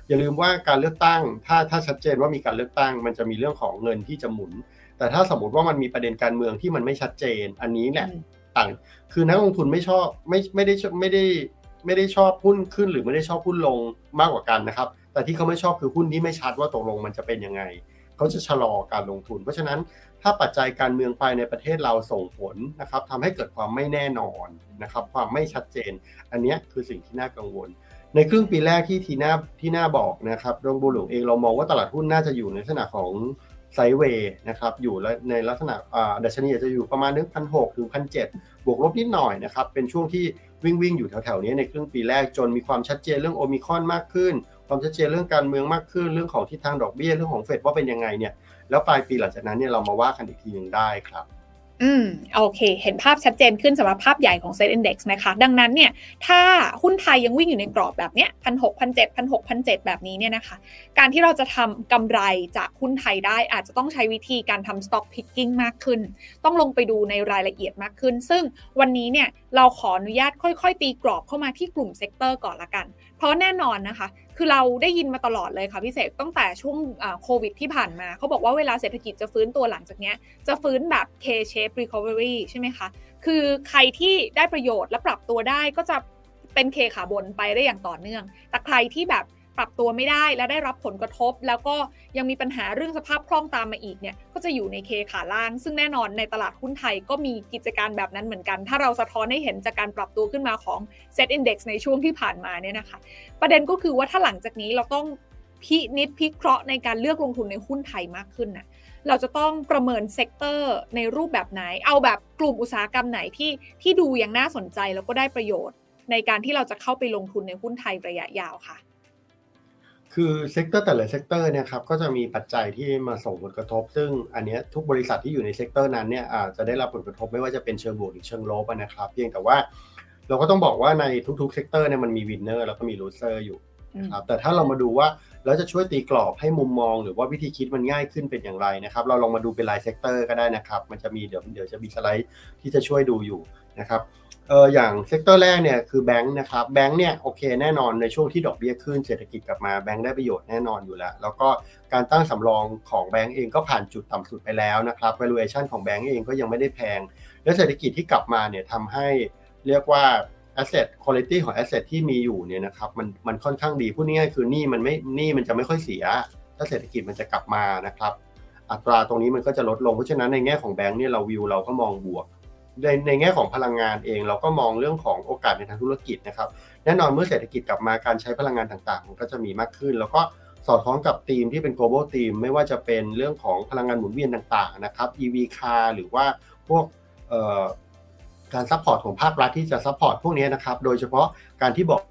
อย่าลืมว่าการเลือกตั้งถ้าถ้าชัดเจนว่ามีการเลือกตั้งมันจะมีเรื่องของเงินที่จะหมุนแต่ถ้าสมมติว่ามันมีประเด็นการเมืองที่มันไม่ชัดเจนอันนี้แหละต่างคือนักลงทุนไม่ชอบไม่ไม่ได้ไม่ได้ไม่ได้ชอบหุ้นขึ้นหรือไม่ได้ชอบหุ้นลงมากกว่ากันนะครับแต่ที่เขาไม่ชอบคือหุ้นที่ไม่ชัดว่าตกลงมันจะเป็นยังไงเขาจะชะลอการลงทุนเพราะฉะนั้นถ้าปัจจัยการเมืองภายในประเทศเราส่งผลนะครับทำให้เกิดความไม่แน่นอนนะครับความไม่ชัดเจนอันนี้คือสิ่งที่น่ากังวลในครึ่งปีแรกที่ทีน่าที่น่าบอกนะครับดงบูหลวงเองเรามองว่าตลาดหุ้นน่าจะอยู่ในลักษณะของไซด์เวย์นะครับอยู่ในลักษณะดัชนีอาจจะอยู่ประมาณ หนึ่งพันหกร้อย ถึง หนึ่งพันเจ็ดร้อย บวกลบนิดหน่อยนะครับเป็นช่วงที่วิ่งๆอยู่แถวๆนี้ในครึ่งปีแรกจนมีความชัดเจนเรื่องโอมิครอนมากขึ้นความชัดเจนเรื่องการเมืองมากขึ้นเรื่องของทิศทางดอกเบี้ยเรื่องของเฟดว่าเป็นยังไงเนี่ยแล้วปลายปีหลังจากนั้นเนี่ยเรามาว่ากันอีกทีนึงได้ครับอืมโอเคเห็นภาพชัดเจนขึ้นสำหรับภาพใหญ่ของ เซ็ต Index นะคะดังนั้นเนี่ยถ้าหุ้นไทยยังวิ่งอยู่ในกรอบแบบเนี้ย หนึ่งพันหกร้อย หนึ่งพันหกร้อย หนึ่งพันเจ็ดร้อย แบบนี้เนี่ยนะคะการที่เราจะทำกำไรจากหุ้นไทยได้อาจจะต้องใช้วิธีการทำ stock picking มากขึ้นต้องลงไปดูในรายละเอียดมากขึ้นซึ่งวันนี้เนี่ยเราขออนุญาตค่อยๆตีกรอบเข้ามาที่กลุ่มเซกเตอร์ก่อนละกันเพราะแน่นอนนะคะคือเราได้ยินมาตลอดเลยค่ะพี่เสกตั้งแต่ช่วงโควิดที่ผ่านมาเขาบอกว่าเวลาเศรษฐกิจจะฟื้นตัวหลังจากนี้จะฟื้นแบบ K-shape recovery ใช่ไหมคะคือใครที่ได้ประโยชน์และปรับตัวได้ก็จะเป็น K ขาบนไปได้อย่างต่อเนื่องแต่ใครที่แบบปรับตัวไม่ได้และได้รับผลกระทบแล้วก็ยังมีปัญหาเรื่องสภาพคล่องตามมาอีกเนี่ยก็จะอยู่ในเคขาล่างซึ่งแน่นอนในตลาดหุ้นไทยก็มีกิจการแบบนั้นเหมือนกันถ้าเราสะท้อนให้เห็นจากการปรับตัวขึ้นมาของ เซ็ต Index ในช่วงที่ผ่านมาเนี่ยนะคะประเด็นก็คือว่าถ้าหลังจากนี้เราต้องพินิจพิเคราะห์ในการเลือกลงทุนในหุ้นไทยมากขึ้นนะเราจะต้องประเมินเซกเตอร์ในรูปแบบไหนเอาแบบกลุ่มอุตสาหกรรมไหนที่ที่ดูอย่างน่าสนใจแล้วก็ได้ประโยชน์ในการที่เราจะเข้าไปลงทุนในหุ้นไทยระยะยาวค่ะคือเซกเตอร์แต่ละเซกเตอร์เนี่ยครับก็จะมีปัจจัยที่มาส่งผลกระทบซึ่งอันนี้ทุกบริษัทที่อยู่ในเซกเตอร์นั้นเนี่ยอาจจะได้รับผลกระทบไม่ว่าจะเป็นเชิงบวกหรือเชิงลบนะครับเพียงแต่ว่าเราก็ต้องบอกว่าในทุกๆเซกเตอร์เนี่ยมันมีวินเนอร์แล้วก็มีลูเซอร์อยู่นะครับแต่ถ้าเรามาดูว่าเราจะช่วยตีกรอบให้มุมมองหรือว่าวิธีคิดมันง่ายขึ้นเป็นอย่างไรนะครับเราลองมาดูเป็นรายเซกเตอร์ก็ได้นะครับมันจะมีเดี๋ยวเดี๋ยวจะมีสไลด์ที่จะช่วยดูอยู่นะครับเอออย่างเซกเตอร์แรกเนี่ยคือแบงค์นะครับแบงค์เนี่ยโอเคแน่นอนในช่วงที่ดอกเบี้ยขึ้นเศรษฐกิจกลับมาแบงค์ได้ประโยชน์แน่นอนอยู่แล้วแล้วก็การตั้งสำรองของแบงค์เองก็ผ่านจุดต่ำสุดไปแล้วนะครับ valuation ของแบงค์เองก็ยังไม่ได้แพงและเศรษฐกิจที่กลับมาเนี่ยทำให้เรียกว่า asset quality ของ asset ที่มีอยู่เนี่ยนะครับมันมันค่อนข้างดีพูดง่ายๆคือหนี้มันไม่หนี้มันจะไม่ค่อยเสียถ้าเศรษฐกิจมันจะกลับมานะครับอัตราตรงนี้มันก็จะลดลงเพราะฉะนั้นในแง่ของแบงค์เนี่ยเราวิวเราก็มองบวกในในแง่ของพลังงานเองเราก็มองเรื่องของโอกาสในทางธุรกิจนะครับแน่นอนเมื่อเศรษฐกิจกลับมาการใช้พลังงานต่างๆมันก็จะมีมากขึ้นแล้วก็สอดคล้องกับธีมที่เป็น global ธีมไม่ว่าจะเป็นเรื่องของพลังงานหมุนเวียนต่างๆนะครับ อี วี car หรือว่าพวกการซัพพอร์ตของภาครัฐที่จะซัพพอร์ตพวกนี้นะครับโดยเฉพาะการที่บอก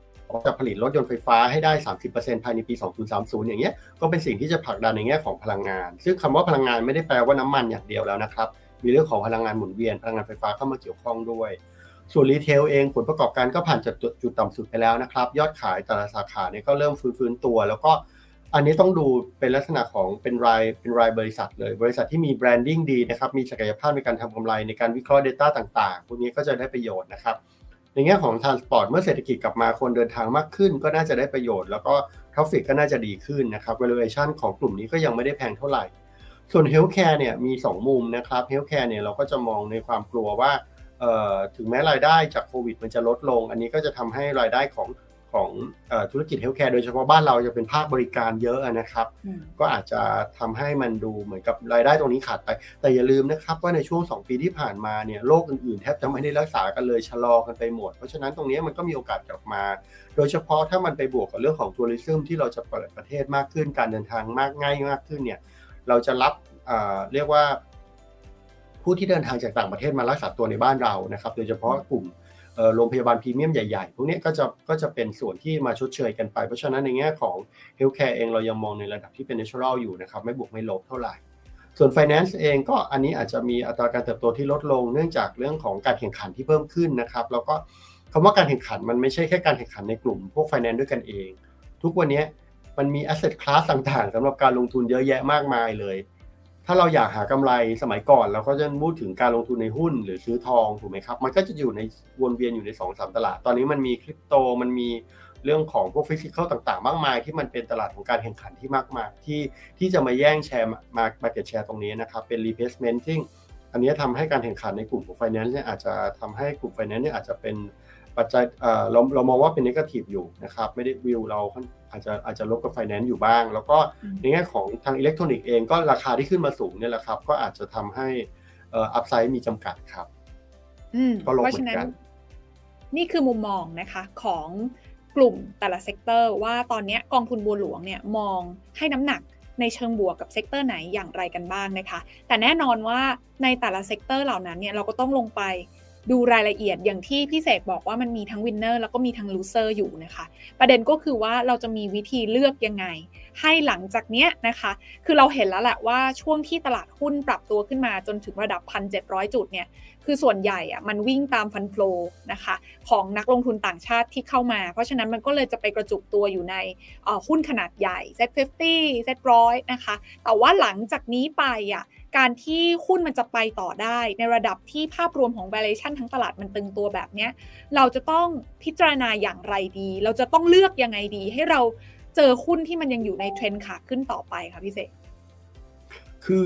จะผลิตรถยนต์ไฟฟ้าให้ได้ สามสิบเปอร์เซ็นต์ ภายในปีสองพันสามสิบอย่างเงี้ยก็เป็นสิ่งที่จะผลักดันในแง่ของพลังงานซึ่งคำว่าพลังงานไม่ได้แปลว่าน้ำมันอย่างเดียวแล้วนะครับมีเรื่องของพลังงานหมุนเวียนพลังงานไฟฟ้าเข้ามาเกี่ยวข้องด้วยส่วนรีเทลเองผลประกอบการก็ผ่านจากจุดต่ำสุดไปแล้วนะครับยอดขายแต่ละสาขาเนี่ยก็เริ่มฟื้นๆตัวแล้วก็อันนี้ต้องดูเป็นลักษณะของเป็นรายเป็นรายบริษัทเลยบริษัทที่มีแบรนดิ้งดีนะครับมีศักยภาพในการทำกำไรในการวิเคราะห์ Data ต่างๆพวกนี้ก็จะได้ประโยชน์นะครับในแง่ของทรานสปอร์ตเมื่อเศรษฐกิจกลับมาคนเดินทางมากขึ้นก็น่าจะได้ประโยชน์แล้วก็ทราฟฟิกก็น่าจะดีขึ้นนะครับ valuation ของกลุ่มนี้ก็ยังไม่ได้แพงเท่าไหร่ส่วน healthcare เนี่ยมีสองมุมนะครับ healthcare เนี่ยเราก็จะมองในความกลัวว่าเอ่อถึงแม้รายได้จากโควิดมันจะลดลงอันนี้ก็จะทำให้รายได้ของของเอ่อธุรกิจเฮลท์แคร์โดยเฉพาะบ้านเราจะเป็นภาคบริการเยอะนะครับก็อาจจะทำให้มันดูเหมือนกับรายได้ตรงนี้ขาดไปแต่อย่าลืมนะครับว่าในช่วงสองปีที่ผ่านมาเนี่ยโรคอื่นๆแทบจะไม่ได้รักษากันเลยชะลอกันไปหมดเพราะฉะนั้นตรงนี้มันก็มีโอกาสกลับมาโดยเฉพาะถ้ามันไปบวกกับเรื่องของทัวริซึมที่เราจะเปิดประเทศมากขึ้นการเดินทางมากง่ายมากขึ้นเนี่ยเราจะรับเอ่อเรียกว่าผู้ที่เดินทางจากต่างประเทศมารักษาตัวในบ้านเรานะครับโดยเฉพาะกลุ่มโรงพยาบาลพรีเมียมใหญ่ๆพวกนี้ก็จะก็จะเป็นส่วนที่มาชดเชยกันไปเพราะฉะนั้นในแง่ของ Healthcare เองเรายังมองในระดับที่เป็น Natural อยู่นะครับไม่บวกไม่ลบเท่าไหร่ส่วน Finance เองก็อันนี้อาจจะมีอัตราการเติบโตที่ลดลงเนื่องจากเรื่องของการแข่งขันที่เพิ่มขึ้นนะครับแล้วก็คำว่าการแข่งขันมันไม่ใช่แค่การแข่งขันในกลุ่มพวก Finance ด้วยกันเองทุกวันนี้มันมี Asset Class ต่างๆสำหรับการลงทุนเยอะแยะมากมายเลยถ้าเราอยากหากำไรสมัยก่อนเราก็จะพูดถึงการลงทุนในหุ้นหรือซื้อทองถูกไหมครับมันก็จะอยู่ในวนเวียนอยู่ใน สองถึงสาม ตลาดตอนนี้มันมีคริปโตมันมีเรื่องของพวกฟิสิคอลต่างๆมากมายที่มันเป็นตลาดของการแข่งขันที่มากมายที่ที่จะมาแย่งแชร์มามาเก็ตแชร์ตรงนี้นะครับเป็น replacementing อันนี้ทำให้การแข่งขันในกลุ่มของ finance เนี่ยอาจจะทำให้กลุ่ม finance เนี่ยอาจจะเป็นปัจจัยเอ่อเราเรามองว่าเป็น negative อยู่นะครับไม่ได้วิวเราอาจจะอาจจะลบกับ finance อยู่บ้างแล้วก็ในแง่ของทางอิเล็กทรอนิกส์เองก็ราคาที่ขึ้นมาสูงเนี่ยแหละครับก็อาจจะทำให้เอ่อ upside มีจำกัดครับก็ลงเหมือนกันนี่คือมุมมองนะคะของกลุ่มแต่ละเซกเตอร์ว่าตอนนี้กองทุนบัวหลวงเนี่ยมองให้น้ำหนักในเชิงบวกกับเซกเตอร์ไหนอย่างไรกันบ้างนะคะแต่แน่นอนว่าในแต่ละเซกเตอร์เหล่านั้นเนี่ยเราก็ต้องลงไปดูรายละเอียดอย่างที่พี่เสกบอกว่ามันมีทั้งวินเนอร์แล้วก็มีทั้งลูเซอร์อยู่นะคะประเด็นก็คือว่าเราจะมีวิธีเลือกยังไงให้หลังจากเนี้ยนะคะคือเราเห็นแล้วแหละว่าช่วงที่ตลาดหุ้นปรับตัวขึ้นมาจนถึงระดับ หนึ่งพันเจ็ดร้อย จุดเนี่ยคือส่วนใหญ่อะมันวิ่งตามฟันโฟลนะคะของนักลงทุนต่างชาติที่เข้ามาเพราะฉะนั้นมันก็เลยจะไปกระจุกตัวอยู่ในหุ้นขนาดใหญ่ เซ็ต ห้าสิบ เซ็ต หนึ่งร้อย นะคะแต่ว่าหลังจากนี้ไปอะการที่หุ้นมันจะไปต่อได้ในระดับที่ภาพรวมของ valuation ทั้งตลาดมันตึงตัวแบบนี้เราจะต้องพิจารณาอย่างไรดีเราจะต้องเลือกยังไงดีให้เราเจอหุ้นที่มันยังอยู่ในเทรนด์ขาขึ้นต่อไปค่ะพี่เสกคือ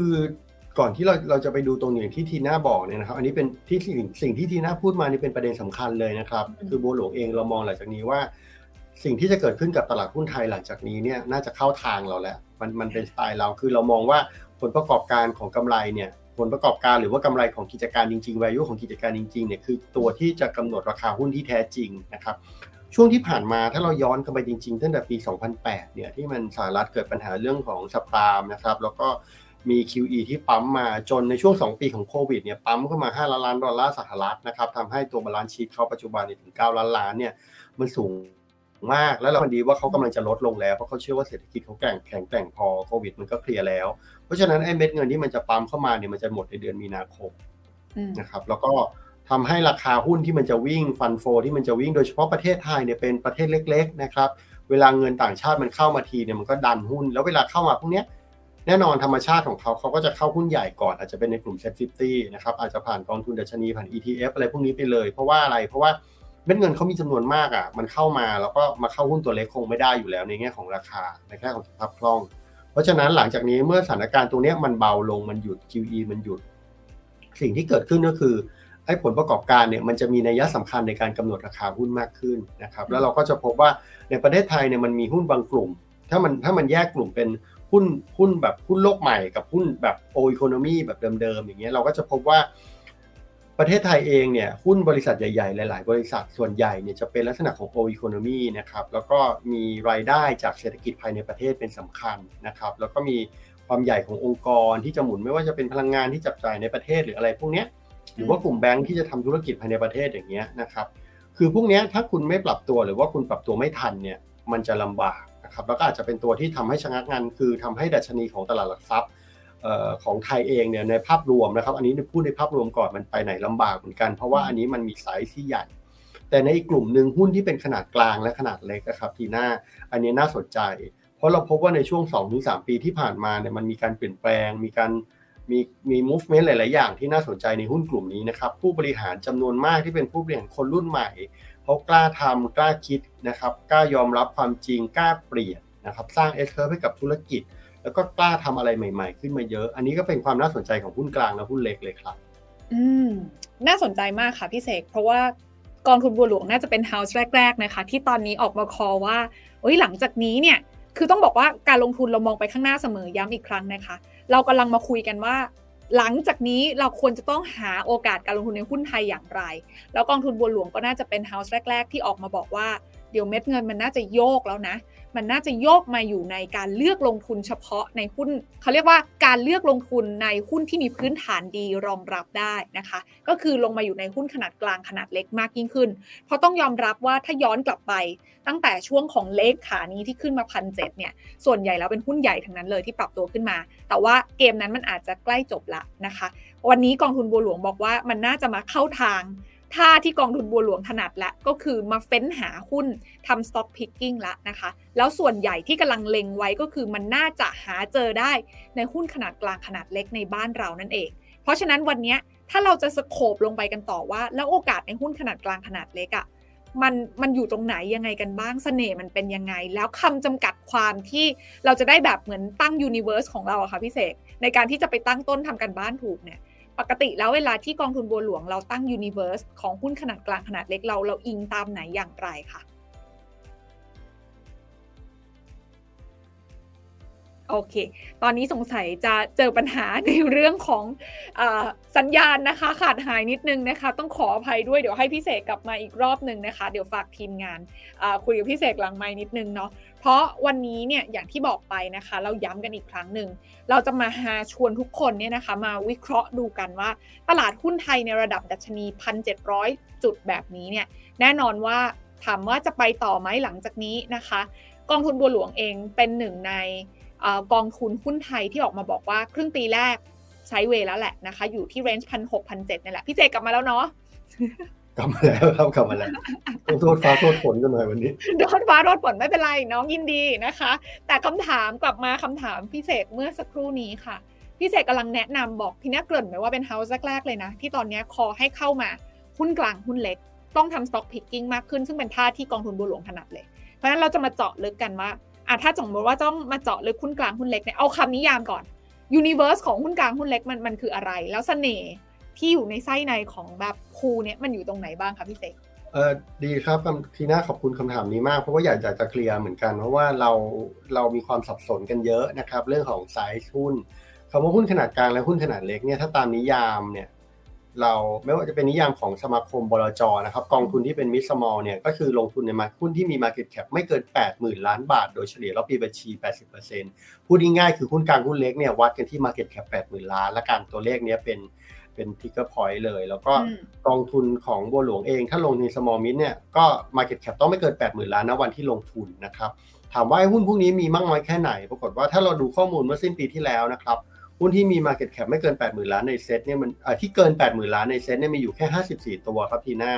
ก่อนที่เราเราจะไปดูตรงอย่างที่ทีน่าบอกเนี่ยนะครับอันนี้เป็นที่สิ่งสิ่งที่ทีน่าพูดมานี่เป็นประเด็นสำคัญเลยนะครับคือบัวหลวงเองเรามองหลังจากนี้ว่าสิ่งที่จะเกิดขึ้นกับตลาดหุ้นไทยหลังจากนี้เนี่ยน่าจะเข้าทางเราแล้วมันมันเป็นสไตล์เราคือเรามองว่าผลประกอบการของกำไรเนี่ยผลประกอบการหรือว่ากำไรของกิจการจริงๆ value ของกิจการจริงๆเนี่ยคือตัวที่จะกำหนดราคาหุ้นที่แท้จริงนะครับช่วงที่ผ่านมาถ้าเราย้อนกลับไปจริงๆตั้งแต่ปีสองพันแปดเนี่ยที่มันสหรัฐเกิดปัญหาเรื่องของซับไพรม์นะครับแล้วก็มี คิว อี ที่ปั๊มมาจนในช่วงสองปีของโควิดเนี่ยปั๊มเข้ามาห้าล้านดอลลาร์สหรัฐนะครับทำให้ตัวบาลานซ์ชีทเขาปัจจุบันถึงเก้าล้านล้านเนี่ยมันสูงมากแล้วเราดีว่าเขากำลังจะลดลงแล้วเพราะเขาเชื่อว่าเศรษฐกิจเขาแข็งแข็งแกร่งพอโควิดมันก็เคลียร์แล้วเพราะฉะนั้นไอ้เม็ดเงินที่มันจะปั๊มเข้ามาเนี่ยมันจะหมดในเดือนมีนาคมนะครับแล้วก็ทำให้ราคาหุ้นที่มันจะวิ่งฟันโฟที่มันจะวิ่งโดยเฉพาะประเทศไทยเนี่ยเป็นประเทศเล็กๆนะครับเวลาเงินต่างชาติมันเข้ามาทีเนี่ยมันก็ดันหุ้นแล้วเวลาเข้ามาพวกเนี้ยแน่นอนธรรมชาติของเขาเขาก็จะเข้าหุ้นใหญ่ก่อนอาจจะเป็นในกลุ่ม เซ็ต ห้าสิบ นะครับอาจจะผ่านกองทุนดัชนีผ่าน อี ที เอฟ อะไรพวกนี้ไปเลยเพราะว่าอะไรเพราะว่าเม็ดเงินเขามีจำนวนมากอ่ะมันเข้ามาแล้วก็มาเข้าหุ้นตัวเล็กคงไม่ได้อยู่แล้วในแง่ของราคาในแง่ของสภาพคล่องเพราะฉะนั้นหลังจากนี้เมื่อสถานการณ์ตรงนี้มันเบาลงมันหยุด คิว อี มันหยุดสิ่งที่เกิดขึ้นก็คือ ให้ผลประกอบการเนี่ยมันจะมีนัยสำคัญในการกำหนดราคาหุ้นมากขึ้นนะครับแล้วเราก็จะพบว่าในประเทศไทยเนี่ยมันมีหุ้นบางกลุ่มถ้ามันถ้ามันแยกกลุ่มเป็นหุ้นหุ้นแบบหุ้นโลกใหม่กับหุ้นแบบโออีโคโนมีแบบเดิมๆอย่างเงี้ยเราก็จะพบว่าประเทศไทยเองเนี่ยหุ้นบริษัทใหญ่ๆหลายๆบริษัทส่วนใหญ่เนี่ยจะเป็นลักษณะของโออีโคโนมีนะครับแล้วก็มีรายได้จากเศรษฐกิจภายในประเทศเป็นสำคัญนะครับแล้วก็มีความใหญ่ขององค์กรที่จะหมุนไม่ว่าจะเป็นพลังงานที่จับจ่ายในประเทศหรืออะไรพวกเนี้ยหรือว่ากลุ่มแบงค์ที่จะทำธุรกิจภายในประเทศอย่างเงี้ยนะครับคือพวกเนี้ยถ้าคุณไม่ปรับตัวหรือว่าคุณปรับตัวไม่ทันเนี่ยมันจะลำบากนะครับแล้วก็อาจจะเป็นตัวที่ทำให้ชะงักงันคือทำให้ดัชนีของตลาดหลักทรัพย์ของไทยเองเนี่ยในภาพรวมนะครับอันนี้พูดในภาพรวมก่อนมันไปไหนลำบากเหมือนกันเพราะว่าอันนี้มันมีไซส์ที่ใหญ่แต่ในกลุ่มหนึ่งหุ้นที่เป็นขนาดกลางและขนาดเล็กนะครับทีน่าอันนี้น่าสนใจเพราะเราพบว่าในช่วง สองถึงสาม ปีที่ผ่านมาเนี่ยมันมีการเปลี่ยนแปลงมีการมีมี movement หลายๆอย่างที่น่าสนใจในหุ้นกลุ่มนี้นะครับผู้บริหารจำนวนมากที่เป็นผู้บริหารคนรุ่นใหม่เขากล้าทำกล้าคิดนะครับกล้ายอมรับความจริงกล้าเปลี่ยนนะครับสร้าง S curve ให้กับธุรกิจแล้วก็กล้าทำอะไรใหม่ๆขึ้นมาเยอะอันนี้ก็เป็นความน่าสนใจของหุ้นกลางและหุ้นเล็กเลยครับอืมน่าสนใจมากค่ะพี่เสกเพราะว่ากองทุนบัวหลวงน่าจะเป็น house แรกๆนะคะที่ตอนนี้ออกมาคอว่าเอ้ยหลังจากนี้เนี่ยคือต้องบอกว่าการลงทุนเรามองไปข้างหน้าเสมอย้ำอีกครั้งนะคะเรากำลังมาคุยกันว่าหลังจากนี้เราควรจะต้องหาโอกาสการลงทุนในหุ้นไทยอย่างไรแล้วกองทุนบัวหลวงก็น่าจะเป็น house แรกๆที่ออกมาบอกว่าเดี๋ยวเม็ดเงินมันน่าจะโยกแล้วนะมันน่าจะโยกมาอยู่ในการเลือกลงทุนเฉพาะในหุ้นเขาเรียกว่าการเลือกลงทุนในหุ้นที่มีพื้นฐานดีรองรับได้นะคะก็คือลงมาอยู่ในหุ้นขนาดกลางขนาดเล็กมากยิ่งขึ้นเพราะต้องยอมรับว่าถ้าย้อนกลับไปตั้งแต่ช่วงของเลขขานี้ที่ขึ้นมา หนึ่งพันเจ็ดร้อย เนี่ยส่วนใหญ่แล้วเป็นหุ้นใหญ่ทั้งนั้นเลยที่ปรับตัวขึ้นมาแต่ว่าเกมนั้นมันอาจจะใกล้จบละนะคะวันนี้กองทุนบัวหลวงบอกว่ามันน่าจะมาเข้าทางท่าที่กองทุนบัวหลวงถนัดละก็คือมาเฟ้นหาหุ้นทำ stock picking ละนะคะแล้วส่วนใหญ่ที่กำลังเล็งไว้ก็คือมันน่าจะหาเจอได้ในหุ้นขนาดกลางขนาดเล็กในบ้านเรานั่นเองเพราะฉะนั้นวันนี้ถ้าเราจะสโคปลงไปกันต่อว่าแล้วโอกาสในหุ้นขนาดกลางขนาดเล็กอ่ะมันมันอยู่ตรงไหนยังไงกันบ้างเสน่ห์มันเป็นยังไงแล้วคำจำกัดความที่เราจะได้แบบเหมือนตั้ง universe ของเราอะค่ะพี่เสกในการที่จะไปตั้งต้นทำกันบ้านถูกเนี่ยปกติแล้วเวลาที่กองทุนบัวหลวงเราตั้งยูนิเวอร์สของหุ้นขนาดกลางขนาดเล็กเราเราอิงตามไหนอย่างไรคะโอเคตอนนี้สงสัยจะเจอปัญหาในเรื่องของเอ่อสัญญาณนะคะขาดหายนิดนึงนะคะต้องขออภัยด้วยเดี๋ยวให้พี่เสกกลับมาอีกรอบนึงนะคะเดี๋ยวฝากทีมงานเอ่อคุยกับพี่เสกหลังไมค์นิดนึงเนาะเพราะวันนี้เนี่ยอย่างที่บอกไปนะคะเราย้ำกันอีกครั้งนึงเราจะมาหาชวนทุกคนเนี่ยนะคะมาวิเคราะห์ดูกันว่าตลาดหุ้นไทยในระดับดัชนี หนึ่งพันเจ็ดร้อย จุดแบบนี้เนี่ยแน่นอนว่าถามว่าจะไปต่อไหมหลังจากนี้นะคะกองทุนบัวหลวงเองเป็นหนึ่งในกองทุนหุ้นไทยที่ออกมาบอกว่าครึ่งปีแรกไซด์เวย์แล้วแหละนะคะอยู่ที่เรนจ์ หนึ่งพันหกร้อย หนึ่งพันเจ็ดร้อย นี่แหละพี่เจกลับมาแล้วเนาะกลับมาแล้วครับกลับมาแล้วโทษฟ้าโทษฝนกันหน่อยวันนี้โทษฟ้าโทษฝนไม่เป็นไรน้องยินดีนะคะแต่คำถามกลับมาคำถามพี่เจกเมื่อสักครู่นี้ค่ะพี่เจกกำลังแนะนำบอกพี่น่าเกริ่นไหมว่าเป็นเฮ้าส์แรกๆเลยนะที่ตอนนี้คอให้เข้ามาหุ้นกลางหุ้นเล็กต้องทำสต็อกพิกกิ้งมากขึ้นซึ่งเป็นท่าที่กองทุนบัวหลวงถนัดเลยเพราะฉะนั้นเราจะมาเจาะลึกกันว่าอ่ะถ้าสมมติว่าต้องมาเจาะลึกหุ้นกลางหุ้นเล็กเนี่ยเอาคำนิยามก่อนยูนิเวอร์สของหุ้นกลางหุ้นเล็กมันมันคืออะไรแล้วเสน่ห์ที่อยู่ในไส้ในของแบบพูเนี่ยมันอยู่ตรงไหนบ้างคะพี่เสกเออดีครับทีน่าขอบคุณคำถามนี้มากเพราะว่าอยากจะเคลียร์เหมือนกันเพราะว่าเราเรามีความสับสนกันเยอะนะครับเรื่องของไซส์หุ้นคำว่าหุ้นขนาดกลางและหุ้นขนาดเล็กเนี่ยถ้าตามนิยามเนี่ยเราไม่ว่าจะเป็นนิยามของสมาคมบลจ.นะครับกองทุนที่เป็นมิดสมอลเนี่ยก็คือลงทุนในหุ้นที่มี market cap ไม่เกิน แปดหมื่น ล้านบาทโดยเฉลี่ยแล้วปีบัญชี แปดสิบเปอร์เซ็นต์ พูดง่ายๆคือหุ้นกลางหุ้นเล็กเนี่ยวัดกันที่ market cap แปดหมื่น ล้านและการตัวเลขเนี้ยเป็นเป็น trigger point เลยแล้วก็กองทุนของบัวหลวงเองถ้าลงใน small mid เนี่ยก็ market cap ต้องไม่เกิน แปดหมื่น ล้านณวันที่ลงทุนนะครับถามว่าหุ้นพวกนี้มีมากน้อยแค่ไหนปรากฏว่าถ้าเราดูข้อมูลเมื่อสิ้นปีที่แล้วนะครับหุ้นที่มี market cap ไม่เกิน แปดหมื่น ล้านในเซตเนี่ยมันอ่าที่เกิน แปดหมื่น ล้านในเซตเนี่ยมีอยู่แค่ห้าสิบสี่ตัวครับทีน่า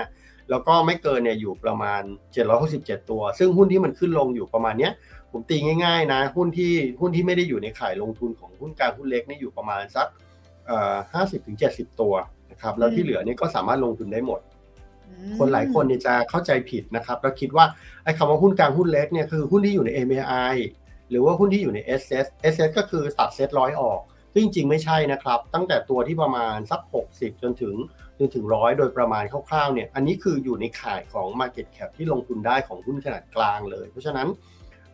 แล้วก็ไม่เกินเนี่ยอยู่ประมาณเจ็ดร้อยหกสิบเจ็ดตัวซึ่งหุ้นที่มันขึ้นลงอยู่ประมาณเนี้ยผมตีง่ายๆนะหุ้นที่หุ้นที่ไม่ได้อยู่ในข่ายลงทุนของหุ้นกลางหุ้นเล็กเนี่ยอยู่ประมาณสักเอ่อ ห้าสิบถึงเจ็ดสิบ ตัวนะครับแล้วที่เหลือนี่ก็สามารถลงทุนได้หมดคนหลายคนเนี่ยจะเข้าใจผิดนะครับแล้วคิดว่าไอ้คำว่าหุ้นกลางหุ้นเล็กเนี่ยคือหุ้นที่อยู่ใน เอ็ม เอ ไอ หรือว่าหุ้นที่อยู่ใน เอส เอส เอส เอส ก็คือตัดเซตร้อยออก ซึ่งจริงๆไม่ใช่นะครับตั้งแต่ตัวที่ประมาณสักหกสิบจนถึงจนถึงหนึ่งร้อยโดยประมาณคร่าวๆเนี่ยอันนี้คืออยู่ในข่ายของ market cap ที่ลงทุนได้ของหุ้นขนาดกลางเลยเพราะฉะนั้น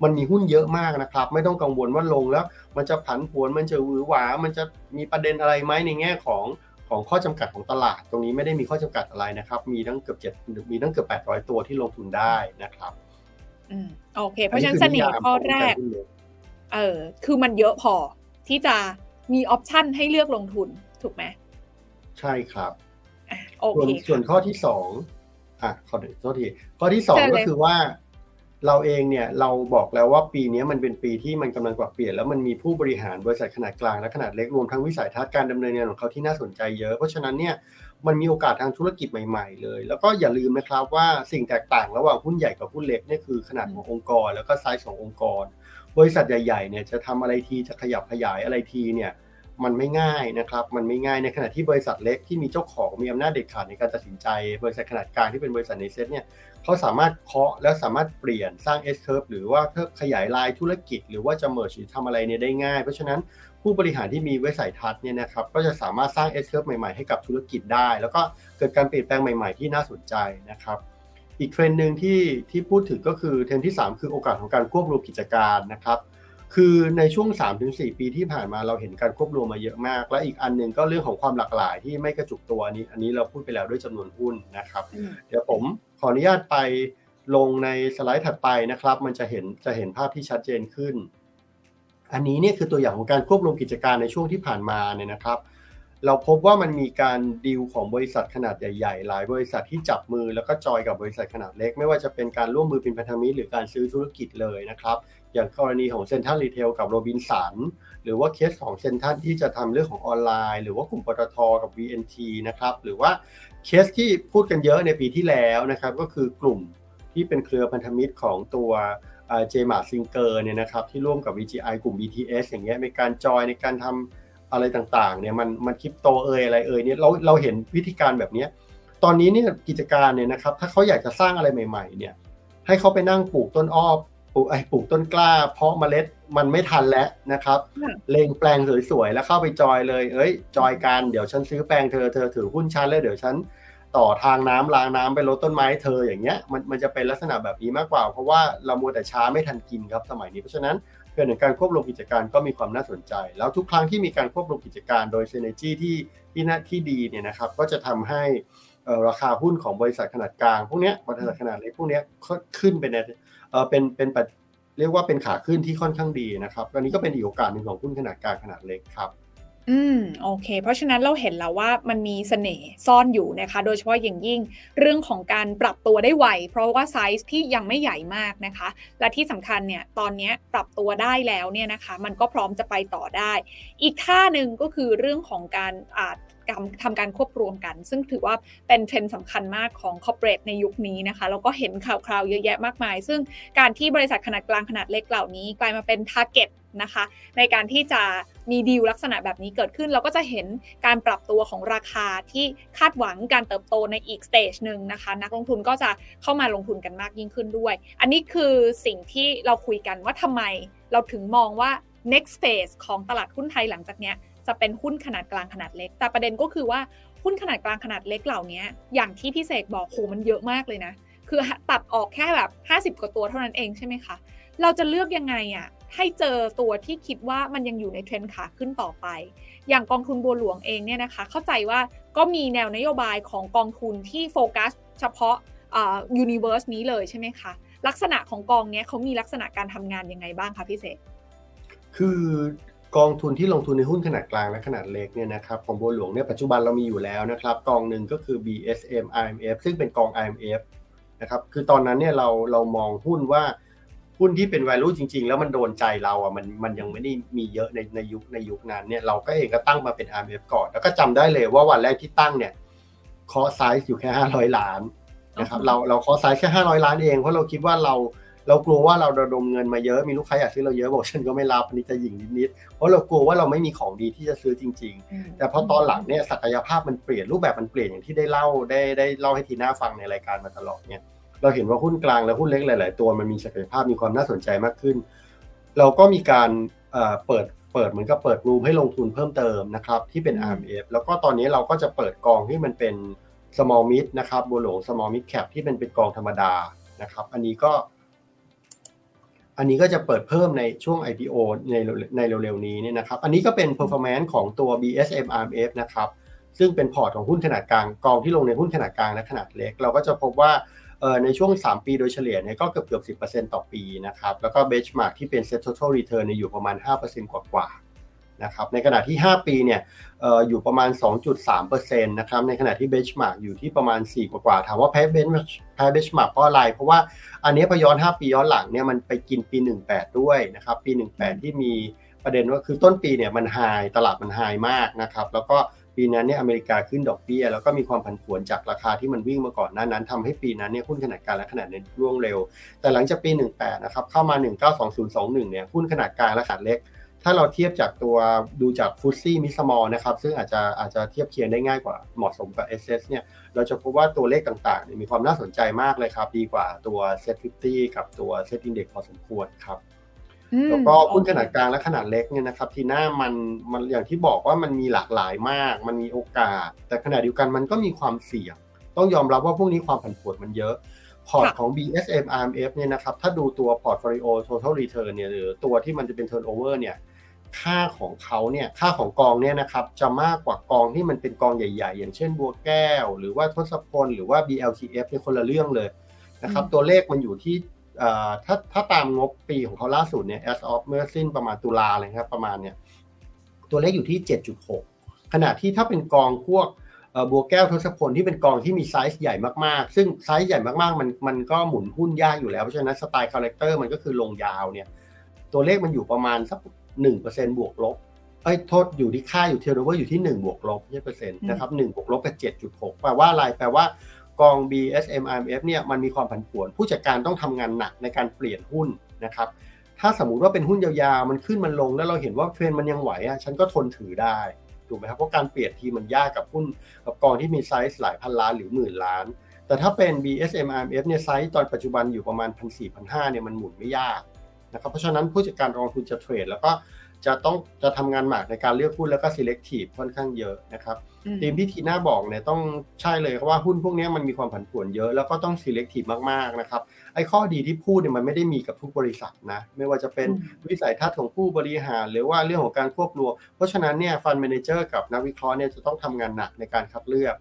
มันมีหุ้นเยอะมากนะครับไม่ต้องกังวลว่าลงแล้วมันจะผันผวนมันจะหวือหวามันจะมีประเด็นอะไรไหมในแง่ของของข้อจำกัดของตลาดตรงนี้ไม่ได้มีข้อจำกัดอะไรนะครับมีทั้งเกือบเจ็ดมีทั้งเกือบแปดร้อยตัวที่ลงทุนได้นะครับอืมโอเคเพราะฉะนั้นเสน่ห์ข้อแรกเออคือมันเยอะพอที่จะมีออปชันให้เลือกลงทุนถูกไหมใช่ครับโอเคส่วนข้อที่สองอ่ะขอโทษทีข้อที่สองก็คือว่าเราเองเนี่ยเราบอกแล้วว่าปีนี้มันเป็นปีที่มันกำลังปรับเปลี่ยนแล้วมันมีผู้บริหารบริษัทขนาดกลางและขนาดเล็กรวมทั้งวิสัยทัศน์การดำเนินงานของเขาที่น่าสนใจเยอะเพราะฉะนั้นเนี่ยมันมีโอกาสทางธุรกิจใหม่ๆเลยแล้วก็อย่าลืมนะครับว่าสิ่งแตกต่างระหว่างหุ้นใหญ่กับหุ้นเล็กเนี่ยคือขนาดขององค์กรแล้วก็ไซส์ขององค์กรบริษัทใหญ่ๆเนี่ยจะทำอะไรทีจะขยับขยายอะไรทีเนี่ยมันไม่ง่ายนะครับมันไม่ง่ายในขณะที่บริษัทเล็กที่มีเจ้าของมีอำนาจเด็ดขาดในการตัดสินใจบริษัทขนาดกลางที่เป็นบริษัทในเซ็ตเนี่ยเขาสามารถเคาะแล้วสามารถเปลี่ยนสร้าง S curve หรือว่าขยายลายธุรกิจหรือว่าจะ merge ทำอะไรเนี่ยได้ง่ายเพราะฉะนั้นผู้บริหารที่มีวิสัยทัศน์เนี่ยนะครับก็จะสามารถสร้าง S curve ใหม่ๆให้กับธุรกิจได้แล้วก็เกิดการเปลี่ยนแปลงใหม่ๆที่น่าสนใจนะครับอีกเทรนด์นึงที่ที่พูดถึงก็คือเทรนด์ที่สามคือโอกาสของการควบรวมกิจการนะครับคือในช่วง สามถึงสี่ ปีที่ผ่านมาเราเห็นการควบรวมมาเยอะมากและอีกอันนึงก็เรื่องของความหลากหลายที่ไม่กระจุกตัวอันนี้อันนี้เราพูดไปแล้วด้วยจำนวนหุ้นนะครับเดี๋ยวผมขออนุญาตไปลงในสไลด์ถัดไปนะครับมันจะเห็นจะเห็นภาพที่ชัดเจนขึ้นอันนี้เนี่ยคือตัวอย่างของการควบรวมกิจการในช่วงที่ผ่านมาเนี่ยนะครับเราพบว่ามันมีการดีลของบริษัทขนาดใหญ่ๆหลายบริษัทที่จับมือแล้วก็จอยกับบริษัทขนาดเล็กไม่ว่าจะเป็นการร่วมมือเป็นพันธมิตรหรือการซื้อธุรกิจเลยนะครับอย่างกรณีของ Central Retail กับ Robinson หรือว่าเคสของ Central ที่จะทำเรื่องของออนไลน์หรือว่ากลุ่มปตท.กับ วี เอ็น ที นะครับหรือว่าเคสที่พูดกันเยอะในปีที่แล้วนะครับก็คือกลุ่มที่เป็นเครือพันธมิตรของตัวเอ่อ J-Mart Singer เนี่ยนะครับที่ร่วมกับ วี จี ไอ กลุ่ม บี ที เอส อย่างเงี้ยในการจอยในการทำอะไรต่างๆเนี่ยมันมันคริปโตเอ่ยอะไรเอ่ยเนี่ยเราเราเห็นวิธีการแบบนี้ตอนนี้เนี่ยกิจการเนี่ยนะครับถ้าเขาอยากจะสร้างอะไรใหม่ๆเนี่ยให้เขาไปนั่งปลูกต้นอ้อปลูกไอ้ปลูกต้นกล้าเพาะเมล็ดมันไม่ทันแล้วนะครับเลงแปลงสวยๆแล้วเข้าไปจอยเลยเอ้ยจอยกันเดี๋ยวฉันซื้อแปลงเธอเธอถือหุ้นฉันแล้วเดี๋ยวฉันต่อทางน้ำรางน้ำไปรดต้นไม้เธออย่างเงี้ยมันมันจะเป็นลักษณะแบบนี้มากกว่าเพราะว่าเรามัวแต่ช้าไม่ทันกินครับสมัยนี้เพราะฉะนั้นเรื่องการควบรวมกิจการก็มีความน่าสนใจแล้วทุกครั้งที่มีการควบรวมกิจการโดย synergy ที่ที่น่าที่ดีเนี่ยนะครับก็จะทำให้ราคาหุ้นของบริษัทขนาดกลางพวกเนี้ยบริษัทขนาดเล็กพวกเนี้ยขึ้นไปในเออเป็นเป็นเรียกว่าเป็นขาขึ้นที่ค่อนข้างดีนะครับอันนี้ก็เป็นอีกโอกาสหนึ่งของหุ้นขนาดกลางขนาดเล็กครับอืมโอเคเพราะฉะนั้นเราเห็นแล้วว่ามันมีเสน่ห์ซ่อนอยู่นะคะโดยเฉพาะอย่างยิ่งเรื่องของการปรับตัวได้ไวเพราะว่าไซส์ที่ยังไม่ใหญ่มากนะคะและที่สำคัญเนี่ยตอนนี้ปรับตัวได้แล้วเนี่ยนะคะมันก็พร้อมจะไปต่อได้อีกท่านึงก็คือเรื่องของการอ่าทำการควบรวมกันซึ่งถือว่าเป็นเทรนด์สำคัญมากของคอร์ปอเรทในยุคนี้นะคะแล้วก็เห็นข่าวๆเยอะแยะมากมายซึ่งการที่บริษัทขนาดกลางขนาดเล็กเหล่านี้กลายมาเป็น target นะคะในการที่จะมีดีลลักษณะแบบนี้เกิดขึ้นเราก็จะเห็นการปรับตัวของราคาที่คาดหวังการเติบโตในอีกสเตจหนึ่งนะคะนักลงทุนก็จะเข้ามาลงทุนกันมากยิ่งขึ้นด้วยอันนี้คือสิ่งที่เราคุยกันว่าทำไมเราถึงมองว่า next phase ของตลาดหุ้นไทยหลังจากเนี้ยจะเป็นหุ้นขนาดกลางขนาดเล็กแต่ประเด็นก็คือว่าหุ้นขนาดกลางขนาดเล็กเหล่านี้อย่างที่พี่เสกบอกโหมันเยอะมากเลยนะคือตัดออกแค่แบบห้าสิบกว่าตัวเท่านั้นเองใช่ไหมคะเราจะเลือกยังไงอ่ะให้เจอตัวที่คิดว่ามันยังอยู่ในเทรนด์ขาขึ้นต่อไปอย่างกองทุนบัวหลวงเองเนี่ยนะคะเข้าใจว่าก็มีแนวนโยบายของกองทุนที่โฟกัสเฉพาะอ่ายูนิเวอร์สนี้เลยใช่ไหมคะลักษณะของกองเนี้ยเขามีลักษณะการทำงานยังไงบ้างคะพี่เสกคือกองทุนที่ลงทุนในหุ้นขนาดกลางและขนาดเล็กเนี่ยนะครับของบัวหลวงเนี่ยปัจจุบันเรามีอยู่แล้วนะครับกองหนึ่งก็คือ บี เอส เอ็ม ไอ เอ็ม เอฟ ซึ่งเป็นกอง ไอ เอ็ม เอฟ นะครับคือตอนนั้นเนี่ยเราเรามองหุ้นว่าหุ้นที่เป็น value จริงๆแล้วมันโดนใจเราอ่ะมันมันยังไม่ได้มีเยอะในในยุคในยุคนั้นเนี่ยเราก็เองก็ตั้งมาเป็น ไอ เอ็ม เอฟ ก่อนแล้วก็จำได้เลยว่าวันแรกที่ตั้งเนี่ยเคาะไซส์อยู่แค่ห้าร้อยล้านนะครับเราเราเคาะไซส์แค่ห้าร้อยล้านเองเพราะเราคิดว่าเราเรากลัวว่าเราระดมเงินมาเยอะมีลูกค้าอยากซื้อเราเยอะบอกฉันก็ไม่รับอันนี้จะหยิ่งนิดๆเพราะเรากลัวว่าเราไม่มีของดีที่จะซื้อจริงๆแต่พอตอนหลังเนี่ยศักยภาพมันเปลี่ยนรูปแบบมันเปลี่ยนอย่างที่ได้เล่าได้ได้เล่าให้ทีน่าฟังในรายการมาตลอดเนี่ยเราเห็นว่าหุ้นกลางและหุ้นเล็กหลายๆตัวมันมีศักยภาพมีความน่าสนใจมากขึ้นเราก็มีการเปิด เปิดเหมือนกับเปิดรูมให้ลงทุนเพิ่มเติมนะครับที่เป็น อาร์ เอ็ม เอฟ แล้วก็ตอนนี้เราก็จะเปิดกองที่มันเป็น small mid นะครับบัวหลวง small mid cap ที่เป็นเป็นกองธรรมดานะครับอันนี้ก็อันนี้ก็จะเปิดเพิ่มในช่วง ไอ พี โอ ในในเร็วๆนี้เนี่ยนะครับอันนี้ก็เป็น performance ของตัว บี เอส เอ็ม อาร์ เอ็ม เอฟ นะครับซึ่งเป็นพอร์ตของหุ้นขนาดกลางกองที่ลงในหุ้นขนาดกลางและขนาดเล็กเราก็จะพบว่าในช่วงสามปีโดยเฉลี่ยเนี่ยก็เกือบเกือบ สิบเปอร์เซ็นต์ ต่อปีนะครับแล้วก็ benchmark ที่เป็น Central Retail เนี่ยอยู่ประมาณ ห้าเปอร์เซ็นต์ กว่าๆนะครับในขณะที่ห้าปีเนี่ยเอ่ออยู่ประมาณ สองจุดสามเปอร์เซ็นต์ นะครับในขณะที่ benchmark อยู่ที่ประมาณสี่กว่าๆถามว่าแพ้ benchmark แพ้ benchmark เพราะอะไรเพราะว่าอันนี้พอย้อนห้าปีย้อนหลังเนี่ยมันไปกินปีสิบแปดด้วยนะครับปีสิบแปดที่มีประเด็นว่าคือต้นปีเนี่ยมันไฮตลาดมันไฮมากนะครับแล้วก็ปีนั้นเนี่ยอเมริกาขึ้นดอกเบี้ยแล้วก็มีความผันผวนจากราคาที่มันวิ่งมาก่อนหน้านั้นทำให้ปีนั้นเนี่ยหุ้นขนาดกลางและขนาดเล็กร่วงเร็วแต่หลังจากปีสิบแปดนะครับเข้ามาหนึ่งเก้าสองศูนย์สองหนึ่งเนี่ยหุ้นขนาดกลางและขนาดเล็กถ้าเราเทียบจากตัวดูจากฟุตซี่มิสมอลนะครับซึ่งอาจจะอาจจะเทียบเคียงได้ง่ายกว่าเหมาะสมกับ เอส เอส เนี่ยเราจะพบว่าตัวเลขต่างๆมีความน่าสนใจมากเลยครับดีกว่าตัว เซ็ตห้าสิบ กับตัว เซ็ต Index พอสมควรครับแล้วก็หุ้นขนาดกลางและขนาดเล็กเนี่ยนะครับทีหน้ามันมันอย่างที่บอกว่ามันมีหลากหลายมากมันมีโอกาสแต่ขณะเดียวกันมันก็มีความเสี่ยงต้องยอมรับว่าพวกนี้ความผันผวนมันเยอะพอร์ตของ บี เอส เอ็ม อาร์ เอ็ม เอฟ เนี่ยนะครับถ้าดูตัว Portfolio Total Return เนี่ยหรือตัวที่มันจะเป็น Turnover เนี่ยค่าของเขาเนี่ยค่าของกองเนี่ยนะครับจะมากกว่ากองที่มันเป็นกองใหญ่ๆอย่างเช่นบัวแก้วหรือว่าทศพลหรือว่า บี แอล ที เอฟ เนี่ยคนละเรื่องเลยนะครับตัวเลขมันอยู่ที่ถ้าถ้าตามงบปีของเขาล่าสุดเนี่ย as of เมื่อสิ้นประมาณตุลาเลยครับประมาณเนี่ยตัวเลขอยู่ที่ เจ็ดจุดหก ขณะที่ถ้าเป็นกองพวกบัวแก้วทศพลที่เป็นกองที่มีไซส์ใหญ่มากๆซึ่งไซส์ใหญ่มากๆมันมันก็หมุนหุ้นยากอยู่แล้วเพราะฉะนั้นสไตล์คาแรคเตอร์มันก็คือลงยาวเนี่ยตัวเลขมันอยู่ประมาณสัก หนึ่งเปอร์เซ็นต์ บวกลบเอ้ยโทษอยู่ที่ค่าอยู่เทอร์โนเวอร์อยู่ที่ หนึ่ง บวกลบ เจ็ดเปอร์เซ็นต์ นะครับ หนึ่ง บวกลบกับ เจ็ดจุดหก แปลว่าอะไรแปลว่ากอง บี เอส เอ็ม อาร์ เอ็ม เอฟ เนี่ยมันมีความผันผวนผู้จัดการต้องทำงานหนักในการเปลี่ยนหุ้นนะครับถ้าสมมุติว่าเป็นหุ้นยาวๆมันขึ้นมันลงแล้วเราเห็นว่าเทรนด์มันยังไหวอ่ะฉันก็ทนถือได้ถูกไหมครับเพราะการเปลี่ยนทีมันยากกับหุ้นกับกองที่มีไซส์หลายพันล้านหรือหมื่นล้านแต่ถ้าเป็น บี เอส เอ็ม อาร์ เอ็ม เอฟ เนี่ยไซส์ตอนปัจจุบันอยู่ประมาณ หนึ่งพันสี่ร้อย หนึ่งพันห้าร้อย เนี่ยมันหมุนไม่ยากนะครับเพราะฉะนั้นผู้จัดการกองทุนจะเทรดแล้วก็จะต้องจะทำงานหนักในการเลือกหุ้นแล้วก็ selective ค่อนข้างเยอะนะครับทีมที่ทีน่าบอกเนี่ยต้องใช่เลยว่าหุ้นพวกนี้มันมีความผันผวนเยอะแล้วก็ต้อง selective มากๆนะครับไอ้ข้อดีที่พูดเนี่ยมันไม่ได้มีกับทุกบริษัทนะไม่ว่าจะเป็นวิสัยทัศน์ของผู้บริหารหรือว่าเรื่องของการควบรวมเพราะฉะนั้นเนี่ย fund manager กับนักวิเคราะห์เนี่ยจะต้องทำงานหนักในการคัดเลือก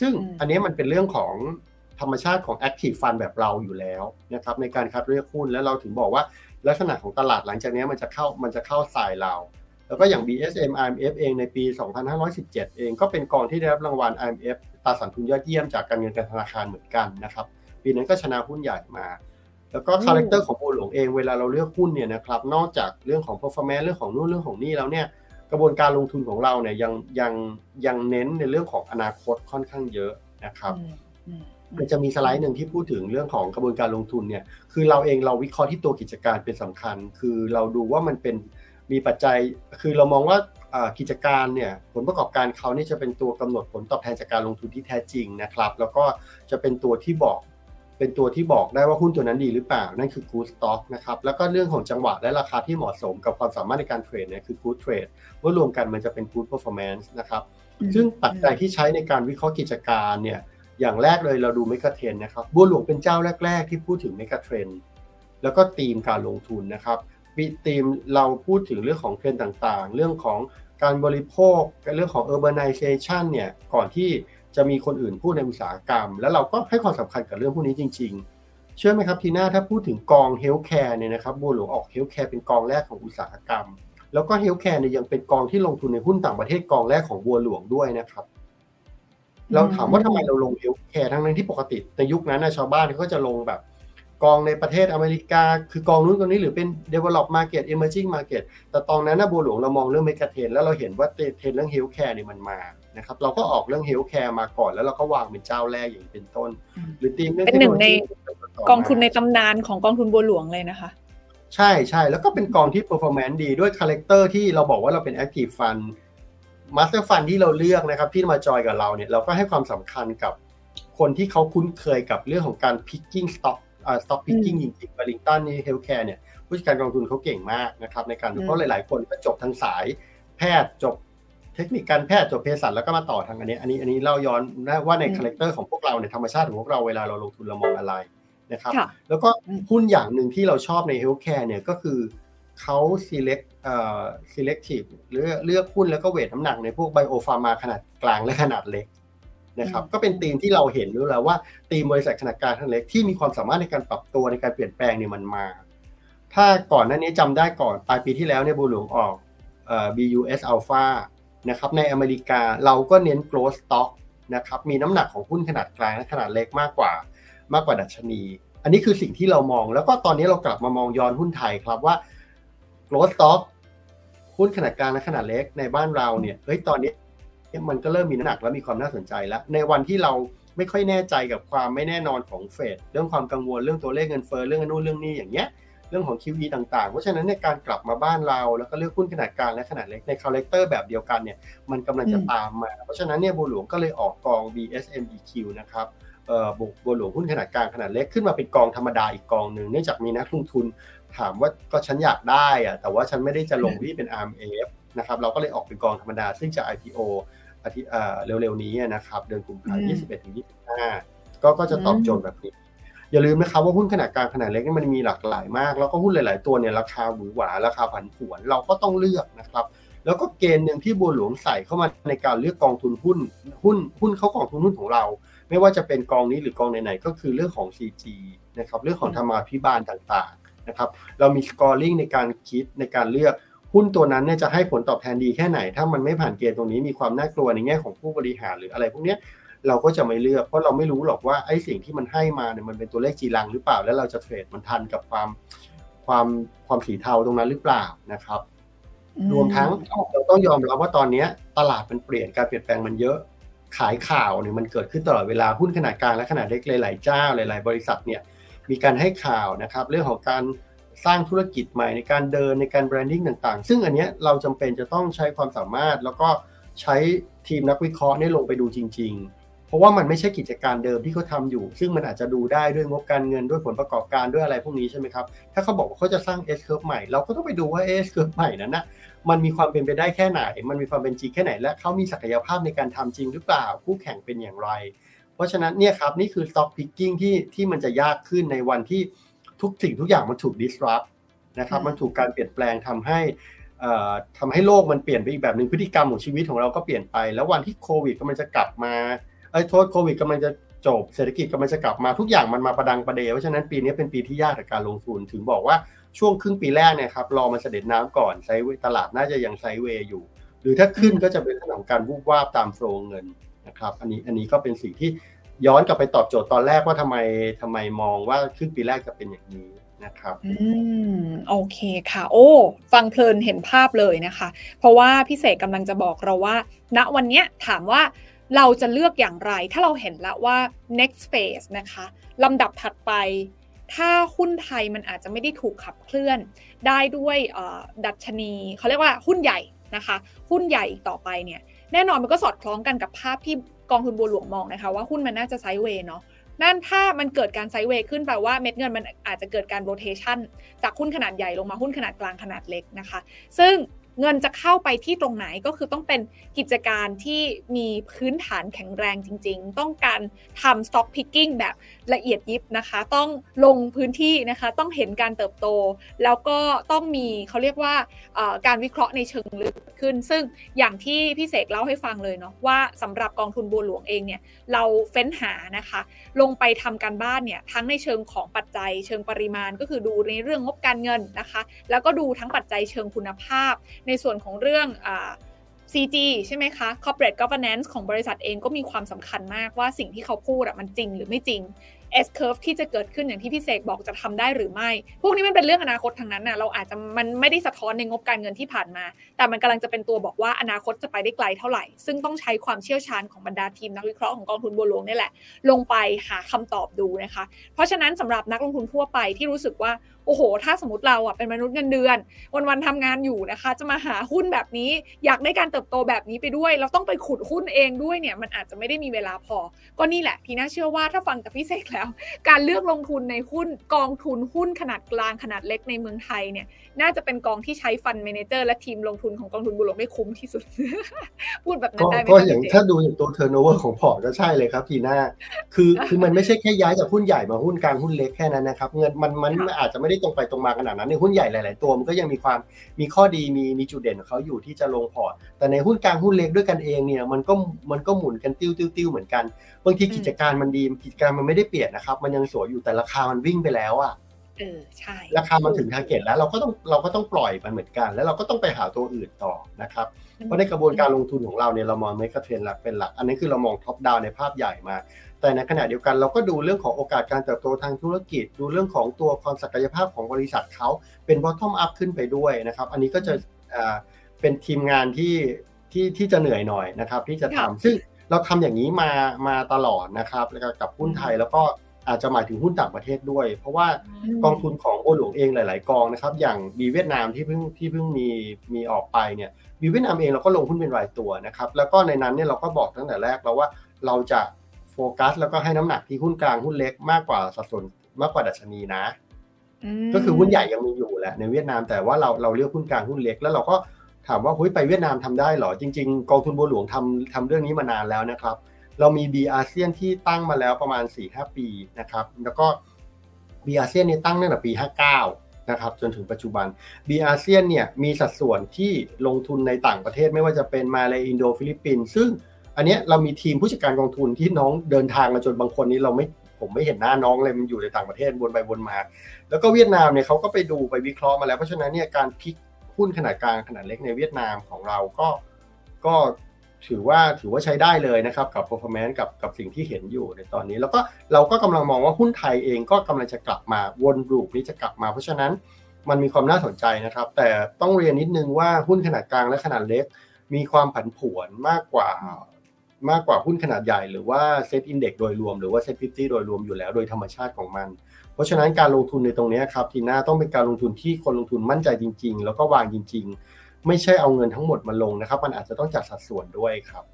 ซึ่งอันนี้มันเป็นเรื่องของธรรมชาติของ active fund แบบเราอยู่แล้วนะครับในการคัดเลือกหุ้นแล้วเราถึงบอกว่าลักษณะของตลาดหลังจากนี้มันจะเข้ามันจะเข้าสายเราแล้วก็อย่าง บี เอส เอ็ม อาร์ เอ็ม เอฟ เองในปีสองพันห้าร้อยสิบเจ็ดเองก็เป็นกองที่ได้รับรางวัล อาร์ เอ็ม เอฟ ตราสารทุนยอดเยี่ยมจากการเงินการธนาคารเหมือนกันนะครับปีนั้นก็ชนะหุ้นใหญ่มาแล้วก็คาแรคเตอร์ของบัวหลวงเองเวลาเราเลือกหุ้นเนี่ยนะครับนอกจากเรื่องของ performance เรื่องของนู่นเรื่องของนี่แล้วเนี่ยกระบวนการลงทุนของเราเนี่ยยังยังยังเน้นในเรื่องของอนาคตค่อนข้างเยอะนะครับมันจะมีสไลด์หนึ่งที่พูดถึงเรื่องของกระบวนการลงทุนเนี่ยคือเราเองเราวิเคราะห์ที่ตัวกิจการเป็นสำคัญคือเราดูว่ามันเป็นมีปัจจัยคือเรามองว่ากิจการเนี่ยผลประกอบการเขาเนี่ยจะเป็นตัวกำหนดผลตอบแทนจากการลงทุนที่แท้จริงนะครับแล้วก็จะเป็นตัวที่บอกเป็นตัวที่บอกได้ว่าหุ้นตัวนั้นดีหรือเปล่านั่นคือ good stock นะครับแล้วก็เรื่องของจังหวะและราคาที่เหมาะสมกับความสามารถในการเทรดเนี่ยคือ good trade เมื่อรวมกันมันจะเป็น good performance นะครับซึ่งปัจจัยที่ใช้ในการวิเคราะห์กิจการเนี่ยอย่างแรกเลยเราดูเมกะเทรนด์นะครับบัวหลวงเป็นเจ้าแรกๆที่พูดถึงเมกะเทรนด์แล้วก็ธีมการลงทุนนะครับธีมเราพูดถึงเรื่องของเทรนด์ต่างๆเรื่องของการบริโภคเรื่องของ urbanization เนี่ยก่อนที่จะมีคนอื่นพูดในอุตสาหกรรมแล้วเราก็ให้ความสำคัญกับเรื่องพวกนี้จริงๆเชื่อไหมครับทีน่าถ้าพูดถึงกอง healthcare เนี่ยนะครับบัวหลวงออก healthcare เป็นกองแรกของอุตสาหกรรมแล้วก็ healthcare เนี่ยยังเป็นกองที่ลงทุนในหุ้นต่างประเทศกองแรกของบัวหลวงด้วยนะครับเราถามว่าทำไมเราลงเฮลท์แคร์ทั้งนั้นที่ปกติในยุคนั้นนะชาวบ้านเขาก็จะลงแบบกองในประเทศอเมริกาคือกองนู้นกองนี้หรือเป็น develop market emerging market แต่ตอนนั้นนะบัวหลวงเรามองเรื่องเมกะเทรนด์แล้วเราเห็นว่าเทรนด์เรื่องเฮลท์แคร์เนี่ยมันมานะครับเราก็ออกเรื่องเฮลท์แคร์มาก่อนแล้วเราก็วางเป็นเจ้าแรกอย่างเป็นต้นหรือทีมเรื่องเป็นหนึ่งในกองทุนในตำนานของกองทุนบัวหลวงเลยนะคะใช่ใช่แล้วก็เป็นกองที่ performance ดีด้วยคาแรคเตอร์ที่เราบอกว่าเราเป็น active fundมาสเตอร์ฟันที่เราเลือกนะครับที่มาจอยกับเราเนี่ยเราก็ให้ความสำคัญกับคนที่เขาคุ้นเคยกับเรื่องของการพิกกิ้งสต็อกอ่าสต็อกพิกกิ้งจริงๆบริงตันนี่เฮลท์แคร์เนี่ย ผู้จัดการกองทุนเขาเก่งมากนะครับในการดูเพราะหลายๆคนก็จบทางสายแพทย์จบเทคนิคการแพทย์จบเภสัชแล้วก็มาต่อทางอันนี้อันนี้อันนี้เล่าย้อนว่าในคาแรคเตอร์ของพวกเราในธรรมชาติของพวกเราเวลาเราลงทุนเรามองอะไรนะครับแล้วก็หุ้นอย่างหนึ่งที่เราชอบในเฮลท์แคร์เนี่ยก็คือเขา select เอ่อ selective เลือกเลือกหุ้นแล้วก็เวทน้ำหนักในพวกไบโอฟาร์มาขนาดกลางและขนาดเล็กนะครับก็เป็นธีมที่เราเห็นแล้วว่าธีมบริษัทขนาดกลางขนาดเล็กที่มีความสามารถในการปรับตัวในการเปลี่ยนแปลงเนี่ยมันมาถ้าก่อนหน้านี้จำได้ก่อนปลายปีที่แล้วเนี่ยบัวหลวงออกเอ่อ บี ยู เอส Alpha นะครับในอเมริกาเราก็เน้น growth stock นะครับมีน้ำหนักของหุ้นขนาดกลางและขนาดเล็กมากกว่ามากกว่าดัชนีอันนี้คือสิ่งที่เรามองแล้วก็ตอนนี้เรากลับมามองย้อนหุ้นไทยครับว่าgrowth stock หุ้นขนาดกลางและขนาดเล็กในบ้านเราเนี่ยเฮ้ยตอนนี้มันก็เริ่มมีน้ำหนักและมีความน่าสนใจแล้วในวันที่เราไม่ค่อยแน่ใจกับความไม่แน่นอนของเฟดเรื่องความกังวลเรื่องตัวเลขเงินเฟ้อเรื่องนู่นเรื่องนี้อย่างเงี้ยเรื่องของ คิว อี ต่างๆเพราะฉะนั้นในการกลับมาบ้านเราแล้วก็เลือกหุ้นขนาดกลางและขนาดเล็กในคาแรคเตอร์แบบเดียวกันเนี่ยมันกำลังจะตามมาเพราะฉะนั้นเนี่ยบัวหลวงก็เลยออกกอง บี เอส เอ็ม อี คิว นะครับเอ่อบัวหลวงหุ้นขนาดกลางขนาดเล็กขึ้นมาเป็นกองธรรมดาอีกกองนึงเนื่องจากมีนักลงทุนถามว่าก็ฉันอยากได้อะแต่ว่าฉันไม่ได้จะลงที่เป็น อาร์ เอ็ม เอฟ นะครับเราก็เลยออกเป็นกองธรรมดาซึ่งจะ ไอ พี โอ อาทิตย์เร็วๆนี้นะครับเดือนกุมภาพันธ์ ยี่สิบเอ็ดถึงยี่สิบห้า ก็ก็จะตอบโจทย์แบบนี้อย่าลืมนะครับว่าหุ้นขนาดกลางขนาดเล็กนี่มันมีหลากหลายมากแล้วก็หุ้นหลายๆตัวเนี่ยราคาหวือหวาราคาผันผวนเราก็ต้องเลือกนะครับแล้วก็เกณฑ์นึงที่บัวหลวงใส่เข้ามาในการเลือกกองทุนหุ้นหุ้นหุ้นเข้ากองทุนหุ้นของเราไม่ว่าจะเป็นกองนี้หรือกองไหนๆก็คือเรื่องของ ซี จี นะครับเรื่องของธรรมาภิบาลต่างๆนะครับเรามีสกอร์ลิ่งในการคิดในการเลือกหุ้นตัวนั้นเนี่ยจะให้ผลตอบแทนดีแค่ไหนถ้ามันไม่ผ่านเกณฑ์ตรงนี้มีความน่ากลัวในแง่ของผู้บริหารหรืออะไรพวกเนี้ยเราก็จะไม่เลือกเพราะเราไม่รู้หรอกว่าไอ้สิ่งที่มันให้มาเนี่ยมันเป็นตัวเลขจีรังหรือเปล่าแล้วเราจะเทรดมันทันกับความความความสีเทาตรงนั้นหรือเปล่านะครับรวมทั้งเราต้องยอมรับว่าตอนนี้ตลาดมันเปลี่ยนการเปลี่ยนแปลงมันเยอะขายข่าวเนี่ยมันเกิดขึ้นตลอดเวลาหุ้นขนาดกลางและขนาดเล็กหลายๆเจ้าหลายๆบริษัทเนี่ยมีการให้ข่าวนะครับเรื่องของการสร้างธุรกิจใหม่ในการเดินในการแบรนดิ้งต่างๆซึ่งอันเนี้ยเราจำเป็นจะต้องใช้ความสามารถแล้วก็ใช้ทีมนักวิเคราะห์เนี่ยลงไปดูจริงๆเพราะว่ามันไม่ใช่กิจการเดิมที่เขาทำอยู่ซึ่งมันอาจจะดูได้ด้วยงบการเงินด้วยผลประกอบการด้วยอะไรพวกนี้ใช่ไหมครับถ้าเขาบอกว่าเขาจะสร้าง S curve ใหม่เราก็ต้องไปดูว่า S curve ใหม่นั้นนะมันมีความเป็นไปได้แค่ไหนมันมีความเป็นจริงแค่ไหนและเขามีศักยภาพในการทำจริงหรือเปล่าคู่แข่งเป็นอย่างไรเพราะฉะนั้นเนี่ยครับนี่คือ stock picking ที่ที่มันจะยากขึ้นในวันที่ทุกสิ่งทุกอย่างมันถูก disrupt นะครับมันถูกการเปลี่ยนแปลงทำให้เอ่อทำให้โลกมันเปลี่ยนไปอีกแบบนึงพฤติกรรมของชีวิตของเราก็เปลี่ยนไปแล้ววันที่โควิดกำลังจะกลับมาไอ้โทษโควิดกำลังจะจบเศรษฐกิจกำลังจะกลับมาทุกอย่างมันมาประดังประเดเพราะฉะนั้นปีนี้เป็นปีที่ยากต่อการลงทุนถึงบอกว่าช่วงครึ่งปีแรกเนี่ยครับรอมันเสด็จน้ำก่อนไซด์เวย์ตลาดน่าจะยังไซด์เวย์อยู่หรือถ้าขึ้นก็จะเป็นเรื่องของการวูบวาบตามโฟลว์เงินนะครับอันนี้อันนี้ก็เป็นสิ่งที่ย้อนกลับไปตอบโจทย์ตอนแรกว่าทำไมทำไมมองว่าครึ่งปีแรกจะเป็นอย่างนี้นะครับอืมโอเคค่ะโอ้ฟังเพลินเห็นภาพเลยนะคะเพราะว่าพี่เสกกำลังจะบอกเราว่าณวันเนี้ยถามว่าเราจะเลือกอย่างไรถ้าเราเห็นแล้วว่า next phase นะคะลำดับถัดไปถ้าหุ้นไทยมันอาจจะไม่ได้ถูกขับเคลื่อนได้ด้วยดัชนีเขาเรียกว่าหุ้นใหญ่นะคะหุ้นใหญ่อีกต่อไปเนี่ยแน่นอนมันก็สอดคล้องกันกับภาพที่กองทุนบัวหลวงมองนะคะว่าหุ้นมันน่าจะไซด์เวย์เนาะนั่นถ้ามันเกิดการไซด์เวย์ขึ้นแปลว่าเม็ดเงินมันอาจจะเกิดการโรเทชันจากหุ้นขนาดใหญ่ลงมาหุ้นขนาดกลางขนาดเล็กนะคะซึ่งเงินจะเข้าไปที่ตรงไหนก็คือต้องเป็นกิจการที่มีพื้นฐานแข็งแรงจริงๆต้องการทำ stock picking แบบละเอียดยิบนะคะต้องลงพื้นที่นะคะต้องเห็นการเติบโตแล้วก็ต้องมีเขาเรียกว่าการวิเคราะห์ในเชิงลึกขึ้นซึ่งอย่างที่พี่เสกเล่าให้ฟังเลยเนาะว่าสำหรับกองทุนบัวหลวงเองเนี่ยเราเฟ้นหานะคะลงไปทำการบ้านเนี่ยทั้งในเชิงของปัจจัยเชิงปริมาณก็คือดูในเรื่องงบการเงินนะคะแล้วก็ดูทั้งปัจจัยเชิงคุณภาพในส่วนของเรื่อง ซี จี ใช่ไหมคะ Corporate Governance ของบริษัทเองก็มีความสำคัญมากว่าสิ่งที่เขาพูดมันจริงหรือไม่จริง S curve ที่จะเกิดขึ้นอย่างที่พี่เสกบอกจะทำได้หรือไม่พวกนี้มันเป็นเรื่องอนาคตทางนั้นนะเราอาจจะมันไม่ได้สะท้อนในงบการเงินที่ผ่านมาแต่มันกำลังจะเป็นตัวบอกว่าอนาคตจะไปได้ไกลเท่าไหร่ซึ่งต้องใช้ความเชี่ยวชาญของบรรดาทีมนักวิเคราะห์ของกองทุนบัวหลวงนี่แหละลงไปหาคำตอบดูนะคะเพราะฉะนั้นสำหรับนักลงทุนทั่วไปที่รู้สึกว่าโอ้โหถ้าสมมติเราอ่ะเป็นมนุษย์เงินเดือนวันๆทำงานอยู่นะคะจะมาหาหุ้นแบบนี้อยากได้การเติบโตแบบนี้ไปด้วยเราต้องไปขุดหุ้นเองด้วยเนี่ยมันอาจจะไม่ได้มีเวลาพอก็นี่แหละพี่น่าเชื่อว่าถ้าฟังจากพี่เสก แล้วการเลือกลงทุนในหุ้นกองทุนหุ้นขนาดกลางขนาดเล็กในเมืองไทยเนี่ยน่าจะเป็นกองที่ใช้ฟันเมเนเจอร์และทีมลงทุนของกองทุนบุหลวงไม่คุ้มที่สุด พูดแบบนั้นได้ไหมก็อย่างถ้าดูอย่างตัวเทอร์โนเวอร์ของพอร์ตก็ใช่เลยครับทีน่าคือคือมันไม่ใช่แค่ย้ายจากหุ้นใหญ่มาหุ้นกลางหุ้นเล็กแค่นั้นนะครับเงินมันมันอาจจะไม่ได้ตรงไปตรงมาขนาดนั้นในหุ้นใหญ่หลายๆตัวมันก็ยังมีความมีข้อดีมีมีจุดเด่นของเขาอยู่ที่จะลงพอร์ตแต่ในหุ้นกลางหุ้นเล็กด้วยกันเองเนี่ยมันก็มันก็หมุนกันติ้วๆเหมือนกันบางทีกิจการมันดีกิจการมันไม่ได้เปลี่ยนนะครับมันยังสวยอยู่แต่ราคามันวิ่งไปแล้วอ่ะเออใช่ราคามันถึงทาร์เก็ตแล้วเราก็ต้องเราก็ต้องปล่อยมันเหมือนกันแล้วเราก็ต้องไปหาตัวอื่นต่อนะครับเพราะในกระบวนการลงทุนของเราเนี่ยเรามองเมกะเทรนด์หลักเป็นหลักอันนี้คือเรามองท็อปดาวในภาพใหญ่มาแต่ในขณะเดียวกันเราก็ดูเรื่องของโอกาสการเติบโตทางธุรกิจดูเรื่องของตัวความศักยภาพของบริษัทเขาเป็น bottom up ขึ้นไปด้วยนะครับอันนี้ก็จะอ่าเป็นทีมงานที่ที่ที่จะเหนื่อยหน่อยนะครับที่จะทำซึ่งเราทำอย่างนี้มามาตลอดนะครับแล้วก็กับหุ้นไทยแล้วก็อาจจะหมายถึงหุ้นต่างประเทศด้วยเพราะว่ากองทุนของโอหลวงเองหลายๆกองนะครับอย่างบีเวียดนามที่เพิ่งที่เพิ่งมีมีออกไปเนี่ยบีเวียดนามเองเราก็ลงหุ้นเป็นรายตัวนะครับแล้วก็ในนั้นเนี่ยเราก็บอกตั้งแต่แรกแล้วว่าเราจะโฟกัสแล้วก็ให้น้ำหนักที่หุ้นกลางหุ้นเล็กมากกว่าสัดส่วนมากกว่าดัชนีนะก็คือหุ้นใหญ่ยังมีอยู่แหละในเวียดนามแต่ว่าเราเราเลือกหุ้นกลางหุ้นเล็กแล้วเราก็ถามว่าเฮ้ยไปเวียดนามทำได้เหรอจริงๆกองทุนบัวหลวงทำทำเรื่องนี้มานานแล้วนะครับเรามี B อาเซียนที่ตั้งมาแล้วประมาณ สี่ถึงห้า ปีนะครับแล้วก็ B อาเซียนเนี่ยตั้งตั้งแต่ปีห้าเก้านะครับจนถึงปัจจุบัน B อาเซียนเนี่ยมีสัดส่วนที่ลงทุนในต่างประเทศไม่ว่าจะเป็นมาเลอินโดฟิลิปปินส์ซึ่งอันเนี้ยเรามีทีมผู้จัดการกองทุนที่น้องเดินทางมาจนบางคนนี้เราไม่ผมไม่เห็นหน้าน้องเลยมันอยู่ในต่างประเทศวนไปวนมาแล้วก็เวียดนามเนี่ยเขาก็ไปดูไปวิเคราะห์มาแล้วเพราะฉะนั้นเนี่ยการพิกหุ้นขนาดกลางขนาดเล็กในเวียดนามของเราก็ก็ถือว่าถือว่าใช้ได้เลยนะครับกับ performance กับกับสิ่งที่เห็นอยู่ในตอนนี้แล้วก็เราก็กำลังมองว่าหุ้นไทยเองก็กำลังจะกลับมาวนลูปนี้จะกลับมาเพราะฉะนั้นมันมีความน่าสนใจนะครับแต่ต้องเรียนนิดนึงว่าหุ้นขนาดกลางและขนาดเล็กมีความผันผวนมากกว่ามากกว่าหุ้นขนาดใหญ่หรือว่า เซ็ต Index โดยรวมหรือว่า เซ็ต ฟิฟตี้ โดยรวมอยู่แล้วโดยธรรมชาติของมันเพราะฉะนั้นการลงทุนในตรงนี้ครับทีน่าต้องเป็นการลงทุนที่คนลงทุนมั่นใจจริงๆแล้วก็วางจริงๆไม่ใช่เอาเงินทั้งหมดมาลงนะครับมันอาจจะต้องจัดสัดส่วนด้วยครับ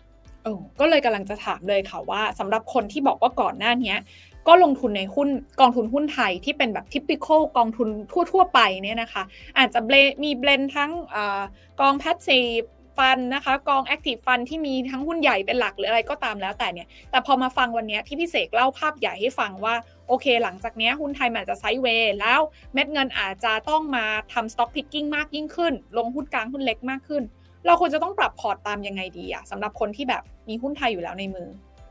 เออก็เลยกำลังจะถามเลยค่ะว่าสำหรับคนที่บอกว่าก่อนหน้านี้ก็ลงทุนในหุ้นกองทุนหุ้นไทยที่เป็นแบบ typical กองทุนทั่วๆไปเนี่ยนะคะอาจจะมีเบลนด์ทั้งเอ่อกอง passive fund นะคะกอง active fund ที่มีทั้งหุ้นใหญ่เป็นหลักหรืออะไรก็ตามแล้วแต่เนี่ยแต่พอมาฟังวันนี้ที่พี่เสกเล่าภาพใหญ่ให้ฟังว่าโอเคหลังจากนี้หุ้นไทยมันอาจจะไซด์เวย์แล้วเม็ดเงินอาจจะต้องมาทำ stock picking มากยิ่งขึ้นลงหุ้นกลางหุ้นเล็กมากขึ้นเราควรจะต้องปรับพอร์ตตามยังไงดีอะสำหรับคนที่แบบมีหุ้นไทยอยู่แล้วในมื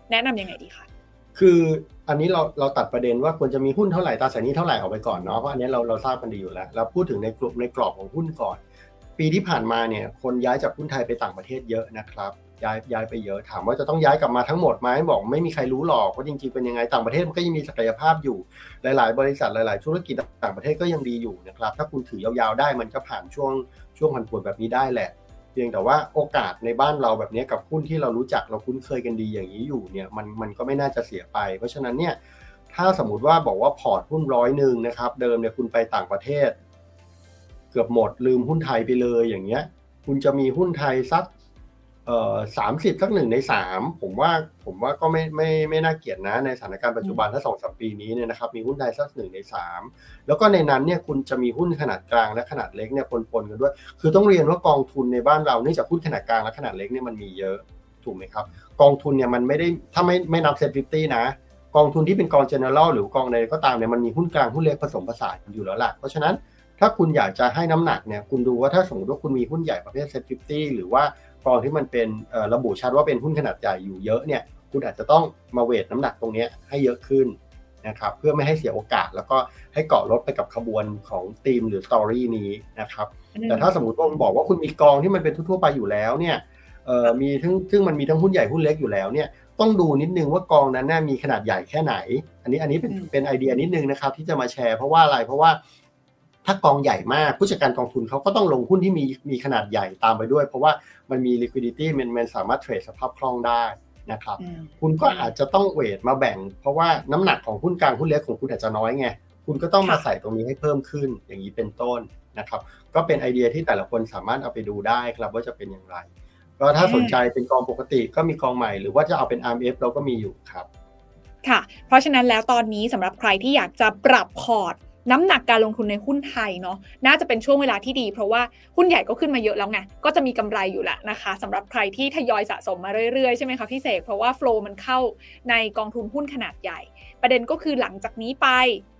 อแนะนำยังไงดีคะคืออันนี้เราเราตัดประเด็นว่าควรจะมีหุ้นเท่าไหร่ตราสารนี้เท่าไหร่ออกไปก่อนเนาะเพราะอันนี้เราเราทราบกันดีอยู่แล้วเราพูดถึงในกลุ่มในกรอบของหุ้นก่อนปีที่ผ่านมาเนี่ยคนย้ายจากหุ้นไทยไปต่างประเทศเยอะนะครับย้ายย้ายไปเยอะถามว่าจะต้องย้ายกลับมาทั้งหมดไหมบอกไม่มีใครรู้หรอกว่าจริงๆเป็นยังไงต่างประเทศมันก็ยังมีศักยภาพอยู่หลายๆบริษัทหลายๆธุรกิจต่างประเทศก็ยังดีอยู่นะครับถ้าคุณถือยาวๆได้มันก็ผ่านช่วงช่วงผันผวนแบบนี้ได้แหละเพียงแต่ว่าโอกาสในบ้านเราแบบนี้กับหุ้นที่เรารู้จักเราคุ้นเคยกันดีอย่างนี้อยู่เนี่ยมันมันก็ไม่น่าจะเสียไปเพราะฉะนั้นเนี่ยถ้าสมมติว่าบอกว่าพอร์ตหุ้นร้อยหนึ่งนะครับเดิมเนี่ยคุณไปต่างประเทศเกือบหมดลืมหุ้นไทยไปเลยอย่างเงี้ยคุณจะมีหุ้นไทยสักเอ่อสามสิบสักหนึ่งในสามผมว่าผมว่าก็ไม่ไม่ไม่น่าเกลียดนะในสถานการณ์ปัจจุบันถ้าสองสามปีนี้เนี่ยนะครับมีหุ้นไทยสักหนึ่งในสามแล้วก็ในนั้นเนี่ยคุณจะมีหุ้นขนาดกลางและขนาดเล็กเนี่ยปนๆกันด้วยคือต้องเรียนว่ากองทุนในบ้านเราเนื่องจากหุ้นขนาดกลางและขนาดเล็กเนี่ยมันมีเยอะถูกไหมครับกองทุนเนี่ยมันไม่ได้ถ้าไม่ไม่นับเซ็ตฟิฟตี้นะกองทุนที่เป็นกอง general หรือกองใดก็ตามเนี่ยมันมีหุ้นกลางหุ้นเล็กผสมผสานอยู่แล้วล่ะเพราะฉะนั้นถ้าคุณอยากจะให้น้ำหนักเนี่ยคุณดูว่าถ้าสมมติว่าคุณมีหุ้นใหญ่ประเภท เซ็ต ห้าสิบ หรือว่ากองที่มันเป็นระบุชัดว่าเป็นหุ้นขนาดใหญ่อยู่เยอะเนี่ยคุณอาจจะต้องมาเวทน้ำหนักตรงนี้ให้เยอะขึ้นนะครับเพื่อไม่ให้เสียโอกาสแล้วก็ให้เกาะรถไปกับขบวนของธีมหรือสตอรี่นี้นะครับแต่ถ้าสมมติว่าคุณบอกว่าคุณมีกองที่มันเป็นทั่วๆไปอยู่แล้วเนี่ยมีทั้งซึ่งมันมีทั้งหุ้นใหญ่หุ้นเล็กอยู่แล้วเนี่ยต้องดูนิดนึงว่ากองนั้นน่ะมีขนาดใหญ่แค่ไหนอันนี้อันนี้เป็นเป็นไอเดียนิดนึงนะครับที่จะมาแชร์เพราะว่าอะไรเพราะว่าถ้ากองใหญ่มากผู้จัดการกองทุนเขาก็ต้องลงหุ้นที่มีมีขนาดใหญ่ตามไปด้วยเพราะว่ามันมี liquidity มันมันสามารถเทรดสภาพคล่องได้นะครับคุณก็อาจจะต้องเวทมาแบ่งเพราะว่าน้ำหนักของหุ้นกลางหุ้นเล็กของคุณอาจจะน้อยไงคุณก็ต้องมาใส่ตรงนี้ให้เพิ่มขึ้นอย่างนี้เป็นต้นนะครับก็เป็นไอเดียที่แต่ละคนสามารถเอาไปดูได้ครับว่าจะเป็นอย่างไรก็ถ้าสนใจเป็นกองปกติก็มีกองใหม่หรือว่าจะเอาเป็น อาร์ เอ็ม เอฟ เราก็มีอยู่ครับ ค่ะเพราะฉะนั้นแล้วตอนนี้สำหรับใครที่อยากจะปรับพอร์ตน้ำหนักการลงทุนในหุ้นไทยเนาะน่าจะเป็นช่วงเวลาที่ดีเพราะว่าหุ้นใหญ่ก็ขึ้นมาเยอะแล้วไงก็จะมีกำไรอยู่ละนะคะสำหรับใครที่ทยอยสะสมมาเรื่อยๆใช่ไหมคะพี่เสกเพราะว่าโฟลว์มันเข้าในกองทุนหุ้นขนาดใหญ่ประเด็นก็คือหลังจากนี้ไป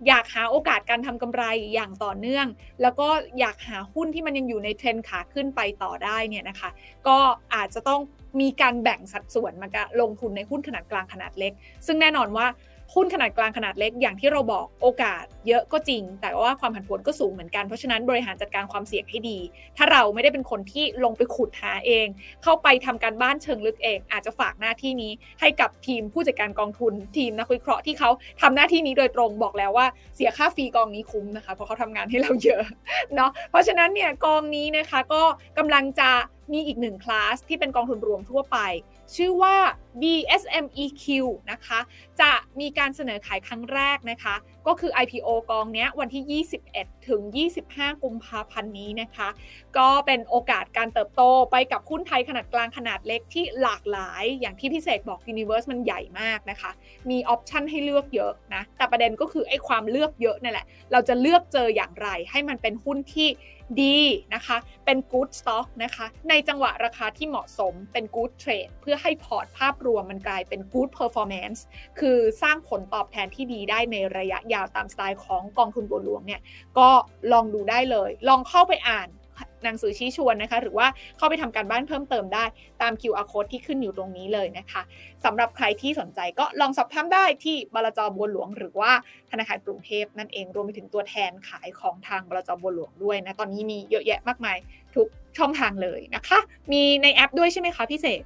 อยากหาโอกาสการทำกำไรอย่างต่อเนื่องแล้วก็อยากหาหุ้นที่มันยังอยู่ในเทรนด์ขาขึ้นไปต่อได้เนี่ยนะคะก็อาจจะต้องมีการแบ่งสัดส่วนมาลงทุนในหุ้นขนาดกลางขนาดเล็กซึ่งแน่นอนว่าหุ้นขนาดกลางขนาดเล็กอย่างที่เราบอกโอกาสเยอะก็จริงแต่ว่าความผันผวนก็สูงเหมือนกันเพราะฉะนั้นบริหารจัดการความเสี่ยงให้ดีถ้าเราไม่ได้เป็นคนที่ลงไปขุดหาเองเข้าไปทำการบ้านเชิงลึกเองอาจจะฝากหน้าที่นี้ให้กับทีมผู้จัดการกองทุนทีมนักวิเคราะห์ที่เขาทำหน้าที่นี้โดยตรงบอกแล้วว่าเสียค่าฟรีกองนี้คุ้มนะคะเพราะเขาทำงานให้เราเยอะเนาะเพราะฉะนั้นเนี่ยกองนี้นะคะก็กำลังจะมีอีกหนึ่งคลาสที่เป็นกองทุนรวมทั่วไปชื่อว่า บี เอส เอ็ม อี คิว นะคะจะมีการเสนอขายครั้งแรกนะคะก็คือ ไอ พี โอ กองนี้วันที่ ยี่สิบเอ็ดถึงยี่สิบห้า กุมภาพันธ์นี้นะคะก็เป็นโอกาสการเติบโตไปกับหุ้นไทยขนาดกลางขนาดเล็กที่หลากหลายอย่างที่พี่เสกบอก Universe มันใหญ่มากนะคะมีออปชันให้เลือกเยอะนะแต่ประเด็นก็คือไอ้ความเลือกเยอะนี่แหละเราจะเลือกเจออย่างไรให้มันเป็นหุ้นที่ดีนะคะเป็น good stock นะคะในจังหวะราคาที่เหมาะสมเป็น good trade เพื่อให้พอร์ตภาพรวมมันกลายเป็น good performance คือสร้างผลตอบแทนที่ดีได้ในระยะยาวตามสไตล์ของกองทุนบัวหลวงเนี่ยก็ลองดูได้เลยลองเข้าไปอ่านหนังสือชี้ชวนนะคะหรือว่าเข้าไปทำการบ้านเพิ่มเติมได้ตาม คิว อาร์ Code ที่ขึ้นอยู่ตรงนี้เลยนะคะสำหรับใครที่สนใจก็ลองสอบถามได้ที่บลจ.บัวหลวงหรือว่าธนาคารกรุงเทพนั่นเองรวมไปถึงตัวแทนขายของทางบลจ.บัวหลวงด้วยนะตอนนี้มีเยอะแยะมากมายทุกช่องทางเลยนะคะมีในแอปด้วยใช่ไหมคะพี่เสก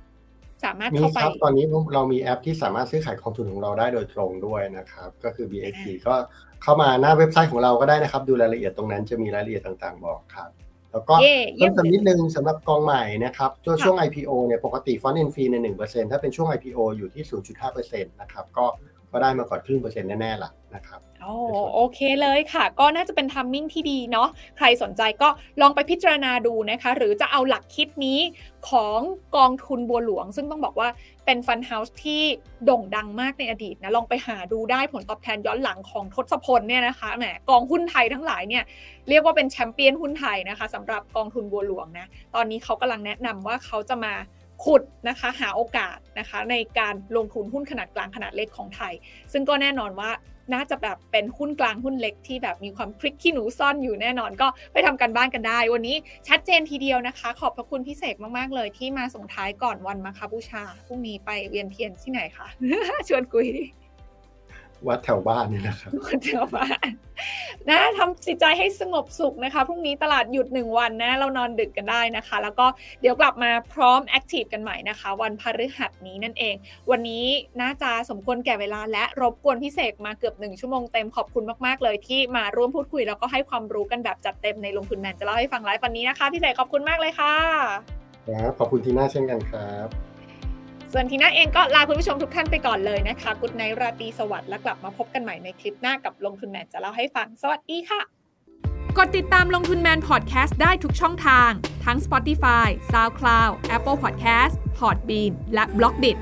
สามารถเข้าไปตอนนี้เรามีแอปที่สามารถซื้อขายกองทุนของเราได้โดยตรงด้วยนะครับก็คือ บี เอส ซี ก็เข้ามาหน้าเว็บไซต์ของเราก็ได้นะครับดูรายละเอียดตรงนั้นจะมีรายละเอียดต่างๆบอกครับแล้วก็ yeah, เพิ่มเติมนิดนึงสำหรับกองใหม่นะครับช่วง ไอ พี โอ เนี่ยปกติ Fund and Fee ใน หนึ่งเปอร์เซ็นต์ ถ้าเป็นช่วง ไอ พี โอ อยู่ที่ ศูนย์จุดห้าเปอร์เซ็นต์ นะครับก็ก็ได้มาก่อนครึ่งเปอร์เซ็นต์แน่ๆล่ะนะครับโอ้โอเคเลยค่ะก็น่าจะเป็นทัมมิ่งที่ดีเนาะใครสนใจก็ลองไปพิจารณาดูนะคะหรือจะเอาหลักคิดนี้ของกองทุนบัวหลวงซึ่งต้องบอกว่าเป็นฟันเฮาส์ที่โด่งดังมากในอดีตนะลองไปหาดูได้ผลตอบแทนย้อนหลังของทศพลเนี่ยนะคะแหมกองหุ้นไทยทั้งหลายเนี่ยเรียกว่าเป็นแชมเปี้ยนหุ้นไทยนะคะสำหรับกองทุนบัวหลวงนะตอนนี้เขากำลังแนะนำว่าเขาจะมาขุดนะคะหาโอกาสนะคะในการลงทุนหุ้นขนาดกลางขนาดเล็กของไทยซึ่งก็แน่นอนว่าน่าจะแบบเป็นหุ้นกลางหุ้นเล็กที่แบบมีความพริกขี้หนูซ่อนอยู่แน่นอนก็ไปทำกันบ้านกันได้วันนี้ชัดเจนทีเดียวนะคะขอบพระคุณพี่เสกมากๆเลยที่มาส่งท้ายก่อนวันมาคบูชาพรุ่งนี้ไปเวียนเทียนที่ไหนคะ ชวนคุยวัดแถวบ้านนี่แหละครับวัดแถวบ้านนะทำจิตใจให้สงบสุขนะคะพรุ่งนี้ตลาดหยุดหนึ่งวันนะเรานอนดึกกันได้นะคะแล้วก็เดี๋ยวกลับมาพร้อมแอคทีฟกันใหม่นะคะวันพฤหัสนี้นั่นเองวันนี้น่าจะสมควรแก่เวลาและรบกวนพี่เสกมาเกือบหนึ่งชั่วโมงเต็มขอบคุณมากๆเลยที่มาร่วมพูดคุยแล้วก็ให้ความรู้กันแบบจัดเต็มในลงทุนแมนจะเล่าให้ฟังไลฟ์วันนี้นะคะพี่เสกขอบคุณมากเลยค่ะครับขอบคุณทีน่าเช่นกันครับส่วนทีน่าเองก็ลาคุณผู้ชมทุกท่านไปก่อนเลยนะคะกุ๊ดไนท์ราตรีสวัสดิ์และกลับมาพบกันใหม่ในคลิปหน้ากับลงทุนแมนจะเล่าให้ฟังสวัสดีค่ะกดติดตามลงทุนแมนพอดแคสต์ได้ทุกช่องทางทั้ง Spotify, SoundCloud, Apple Podcast, Hotbean และ Blockdit